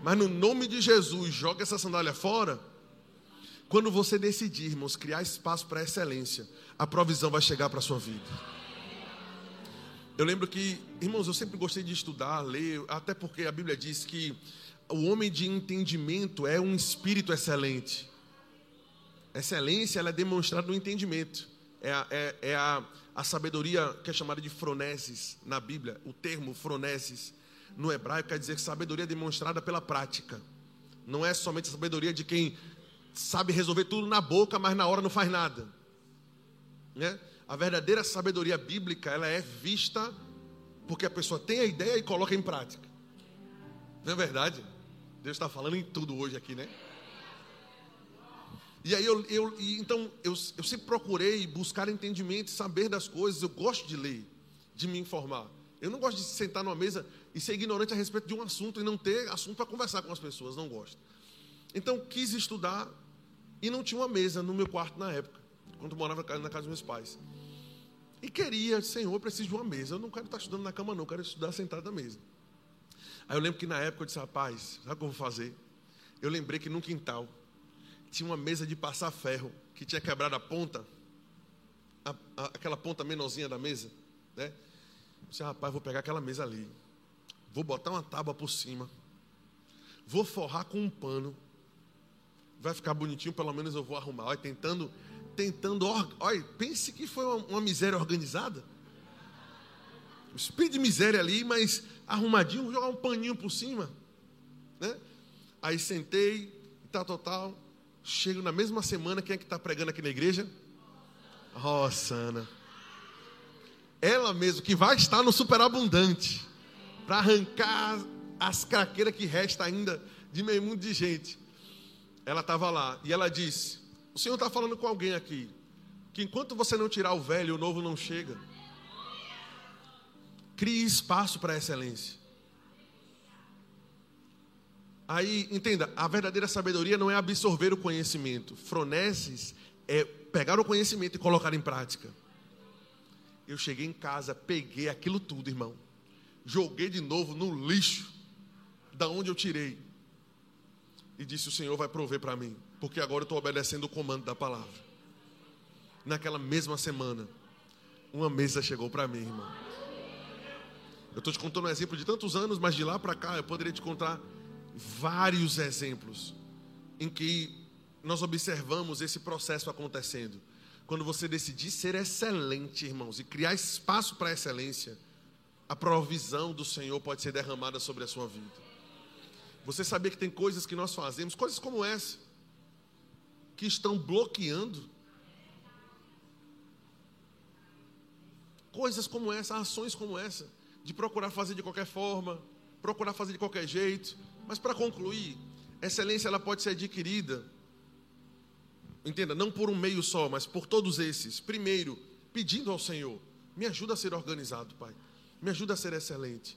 Mas no nome de Jesus, joga essa sandália fora. Quando você decidir, irmãos, criar espaço para a excelência, a provisão vai chegar para a sua vida. Eu lembro que, irmãos, eu sempre gostei de estudar, ler, até porque a Bíblia diz que o homem de entendimento é um espírito excelente. Excelência, ela é demonstrada no entendimento. É a sabedoria que é chamada de froneses na Bíblia. O termo froneses no hebraico quer dizer sabedoria demonstrada pela prática. Não é somente a sabedoria de quem sabe resolver tudo na boca, mas na hora não faz nada, né? A verdadeira sabedoria bíblica, ela é vista porque a pessoa tem a ideia e coloca em prática. Não é verdade? Deus está falando em tudo hoje aqui, né? E aí eu sempre procurei buscar entendimento, saber das coisas. Eu gosto de ler, de me informar. Eu não gosto de sentar numa mesa e ser ignorante a respeito de um assunto e não ter assunto para conversar com as pessoas, não gosto. Então quis estudar e não tinha uma mesa no meu quarto na época, quando eu morava na casa dos meus pais. E queria, Senhor, eu preciso de uma mesa. Eu não quero estar estudando na cama não, eu quero estudar sentado na mesa. Aí eu lembro que na época eu disse, rapaz, sabe o que eu vou fazer? Eu lembrei que num quintal tinha uma mesa de passar ferro que tinha quebrado a ponta, aquela ponta menorzinha da mesa, né? Eu disse, rapaz, vou pegar aquela mesa ali, vou botar uma tábua por cima, vou forrar com um pano, vai ficar bonitinho, pelo menos eu vou arrumar. Olha, tentando, olha, pense que foi uma miséria organizada, um espírito de miséria ali, mas arrumadinho, vou jogar um paninho por cima, né? Aí sentei, tal, chego na mesma semana, quem é que está pregando aqui na igreja? Rosana, ela mesmo, que vai estar no Superabundante, para arrancar as craqueiras que resta ainda de meio mundo de gente. Ela estava lá e ela disse, o Senhor está falando com alguém aqui, que enquanto você não tirar o velho, o novo não chega. Crie espaço para a excelência. Aí, entenda, a verdadeira sabedoria não é absorver o conhecimento. Froneses é pegar o conhecimento e colocar em prática. Eu cheguei em casa, peguei aquilo tudo, irmão, joguei de novo no lixo, da onde eu tirei. E disse, o Senhor vai prover para mim, porque agora eu estou obedecendo o comando da palavra. Naquela mesma semana, uma mesa chegou para mim, irmão. Eu estou te contando um exemplo de tantos anos, mas de lá para cá eu poderia te contar vários exemplos em que nós observamos esse processo acontecendo. Quando você decidir ser excelente, irmãos, e criar espaço para a excelência, a provisão do Senhor pode ser derramada sobre a sua vida. Você sabia que tem coisas que nós fazemos, coisas como essa, que estão bloqueando? Coisas como essa, ações como essa, de procurar fazer de qualquer forma, procurar fazer de qualquer jeito. Mas para concluir, excelência ela pode ser adquirida, entenda, não por um meio só, mas por todos esses. Primeiro, pedindo ao Senhor, me ajuda a ser organizado, Pai, me ajuda a ser excelente.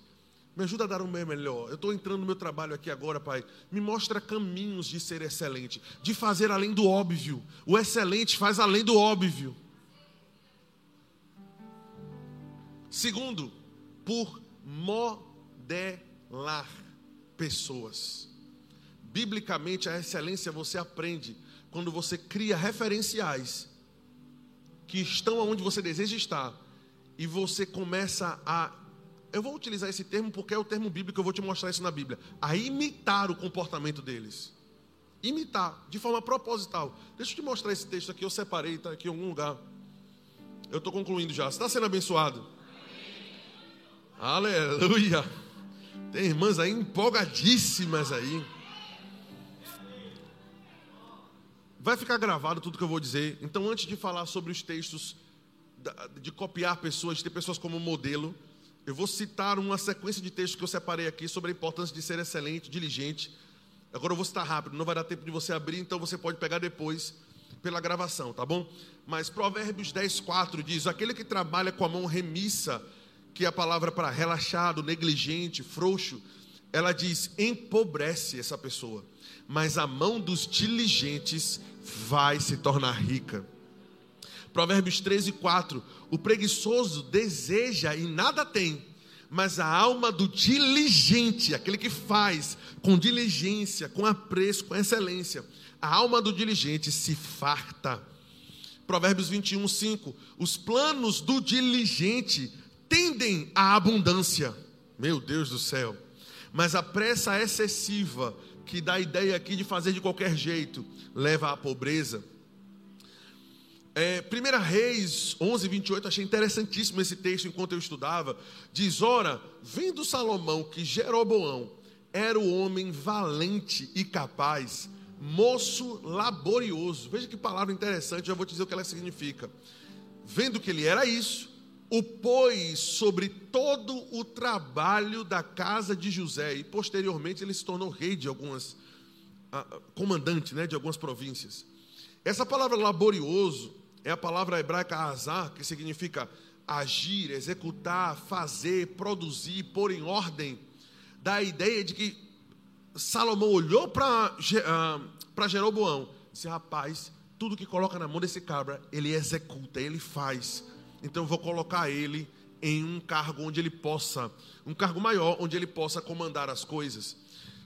Me ajuda a dar o meu melhor. Eu estou entrando no meu trabalho aqui agora, Pai. Me mostra caminhos de ser excelente, de fazer além do óbvio. O excelente faz além do óbvio. Segundo, por modelar pessoas. Biblicamente, a excelência você aprende quando você cria referenciais que estão onde você deseja estar e você começa a... Eu vou utilizar esse termo porque é o termo bíblico, eu vou te mostrar isso na Bíblia. A imitar o comportamento deles. Imitar, de forma proposital. Deixa eu te mostrar esse texto aqui, eu separei, está aqui em algum lugar. Eu estou concluindo já. Você está sendo abençoado? Aleluia! Tem irmãs aí empolgadíssimas aí. Vai ficar gravado tudo que eu vou dizer. Então, antes de falar sobre os textos, de copiar pessoas, de ter pessoas como modelo... Eu vou citar uma sequência de textos que eu separei aqui sobre a importância de ser excelente, diligente Agora eu vou citar rápido, não vai dar tempo de você abrir, então você pode pegar depois pela gravação, tá bom? Mas Provérbios 10:4 diz: aquele que trabalha com a mão remissa, que é a palavra para relaxado, negligente, frouxo, ela diz, empobrece essa pessoa, mas a mão dos diligentes vai se tornar rica. Provérbios 13:4, o preguiçoso deseja e nada tem, mas a alma do diligente, aquele que faz com diligência, com apreço, com excelência, a alma do diligente se farta. Provérbios 21:5, os planos do diligente tendem à abundância. Meu Deus do céu. Mas a pressa excessiva, que dá a ideia aqui de fazer de qualquer jeito, leva à pobreza. 1 Reis 11:28, achei interessantíssimo esse texto enquanto eu estudava. Diz: ora, vendo Salomão que Jeroboão era o homem valente e capaz, moço laborioso. Veja que palavra interessante, já vou te dizer o que ela significa. Vendo que ele era isso, o pôs sobre todo o trabalho da casa de José, e posteriormente ele se tornou rei de algumas, comandante, né, de algumas províncias. Essa palavra laborioso é a palavra hebraica azar, que significa agir, executar, fazer, produzir, pôr em ordem. Dá a ideia de que Salomão olhou para Jeroboão e disse: rapaz, tudo que coloca na mão desse cabra, ele executa, ele faz. Então eu vou colocar ele em um cargo onde ele possa, um cargo maior, onde ele possa comandar as coisas.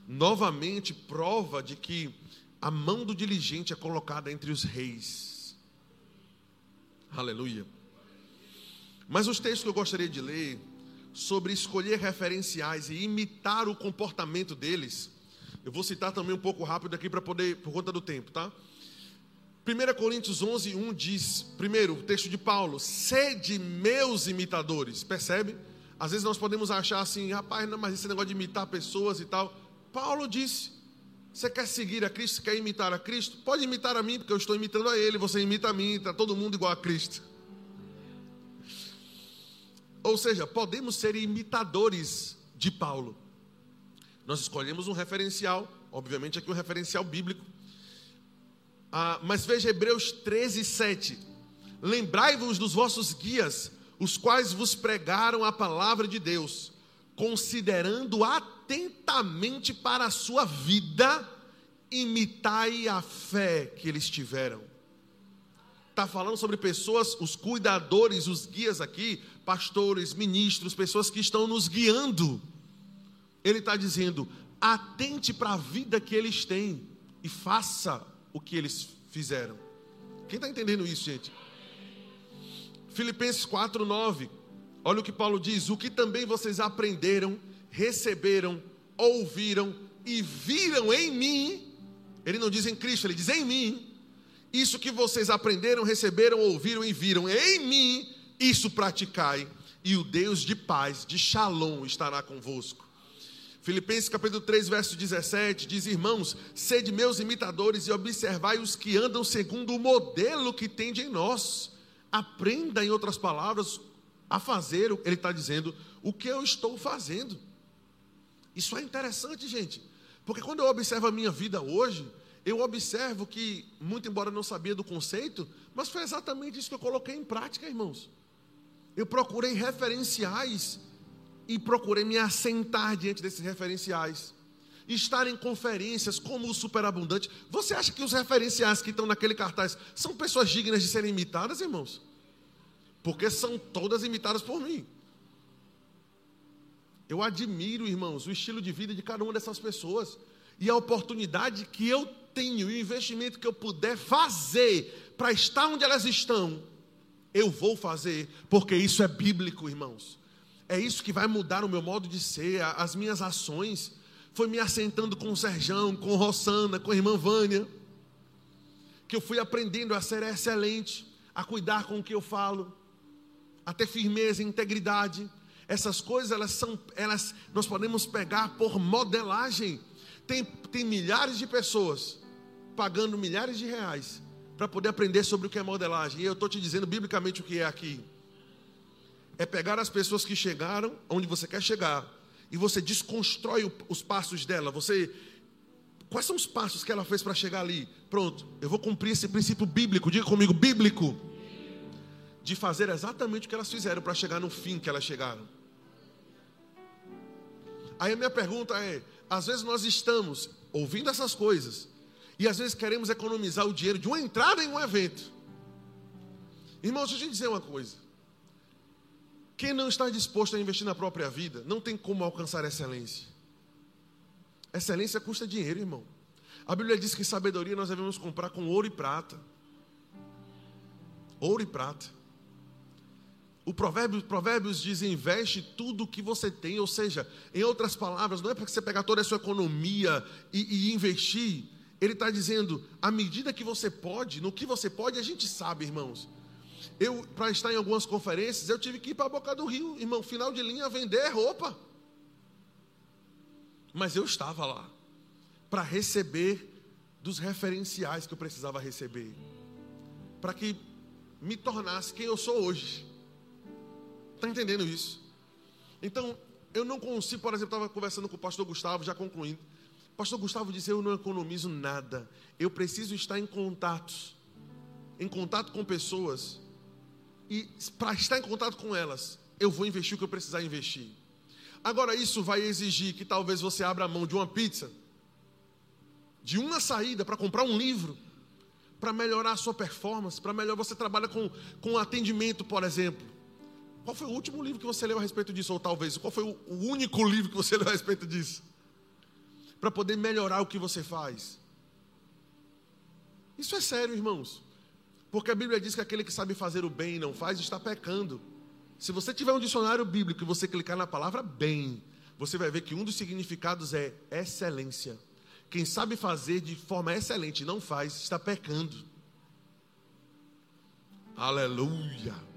Novamente, prova de que a mão do diligente é colocada entre os reis. Aleluia. Mas os textos que eu gostaria de ler sobre escolher referenciais e imitar o comportamento deles, eu vou citar também um pouco rápido aqui para poder, por conta do tempo, tá? 1 Coríntios 11:1 diz, primeiro, o texto de Paulo: sede meus imitadores. Percebe? Às vezes nós podemos achar assim: rapaz, não, mas esse negócio de imitar pessoas e tal. Paulo disse: você quer seguir a Cristo, quer imitar a Cristo? Pode imitar a mim, porque eu estou imitando a Ele, você imita a mim, está todo mundo igual a Cristo. Ou seja, podemos ser imitadores de Paulo. Nós escolhemos um referencial, obviamente aqui um referencial bíblico. Mas veja Hebreus 13:7. Lembrai-vos dos vossos guias, os quais vos pregaram a palavra de Deus, considerando atentamente para a sua vida, imitai a fé que eles tiveram. Está falando sobre pessoas, os cuidadores, os guias aqui, pastores, ministros, pessoas que estão nos guiando. Ele está dizendo: atente para a vida que eles têm e faça o que eles fizeram. Quem está entendendo isso, gente? Filipenses 4:9, olha o que Paulo diz: o que também vocês aprenderam, receberam, ouviram e viram em mim. Ele não diz em Cristo, ele diz em mim. Isso que vocês aprenderam, receberam, ouviram e viram em mim, isso praticai, e o Deus de paz, de Shalom, estará convosco. Filipenses capítulo 3, verso 17, diz: irmãos, sede meus imitadores e observai os que andam segundo o modelo que tende em nós. Aprenda, em outras palavras, a fazer, ele está dizendo, o que eu estou fazendo. Isso é interessante, gente, porque quando eu observo a minha vida hoje, eu observo que, muito embora eu não sabia do conceito, mas foi exatamente isso que eu coloquei em prática, irmãos. Eu procurei referenciais e procurei me assentar diante desses referenciais, estar em conferências como o Superabundante. Você acha que os referenciais que estão naquele cartaz são pessoas dignas de serem imitadas, irmãos? Porque são todas imitadas por mim. Eu admiro, irmãos, o estilo de vida de cada uma dessas pessoas, e a oportunidade que eu tenho, e o investimento que eu puder fazer para estar onde elas estão, eu vou fazer, porque isso é bíblico, irmãos. É isso que vai mudar o meu modo de ser, as minhas ações. Foi me assentando com o Serjão, com Rossana, com a irmã Vânia, que eu fui aprendendo a ser excelente, a cuidar com o que eu falo, a ter firmeza, integridade. Essas coisas, nós podemos pegar por modelagem. Tem milhares de pessoas pagando milhares de reais para poder aprender sobre o que é modelagem. E eu estou te dizendo biblicamente o que é aqui. É pegar as pessoas que chegaram onde você quer chegar, e você desconstrói os passos dela, você Quais são os passos que ela fez para chegar ali? Pronto, eu vou cumprir esse princípio bíblico. Diga comigo, bíblico. De fazer exatamente o que elas fizeram para chegar no fim que elas chegaram. Aí a minha pergunta é, às vezes nós estamos ouvindo essas coisas e às vezes queremos economizar o dinheiro de uma entrada em um evento. Irmãos, deixa eu te dizer uma coisa. Quem não está disposto a investir na própria vida não tem como alcançar a excelência. Excelência custa dinheiro, irmão. A Bíblia diz que sabedoria nós devemos comprar com ouro e prata. Ouro e prata. O Provérbios diz, investe tudo o que você tem. Ou seja, em outras palavras, não é para você pegar toda a sua economia e investir. Ele está dizendo, à medida que você pode, no que você pode, a gente sabe, irmãos. Eu, para estar em algumas conferências, eu tive que ir para a Boca do Rio, irmão, final de linha, vender roupa. Mas eu estava lá para receber dos referenciais que eu precisava receber, para que me tornasse quem eu sou hoje. Está entendendo isso? Então, eu não consigo, por exemplo, estava conversando com o pastor Gustavo, já concluindo. O pastor Gustavo disse, eu não economizo nada. Eu preciso estar em contato com pessoas. E para estar em contato com elas, eu vou investir o que eu precisar investir. Agora, isso vai exigir que talvez você abra a mão de uma pizza, de uma saída para comprar um livro, para melhorar a sua performance, para melhorar, você trabalha com atendimento, por exemplo. Qual foi o último livro que você leu a respeito disso? Ou talvez, qual foi o único livro que você leu a respeito disso? Para poder melhorar o que você faz. Isso é sério, irmãos. Porque a Bíblia diz que aquele que sabe fazer o bem e não faz, está pecando. Se você tiver um dicionário bíblico e você clicar na palavra bem, você vai ver que um dos significados é excelência. Quem sabe fazer de forma excelente e não faz, está pecando. Aleluia!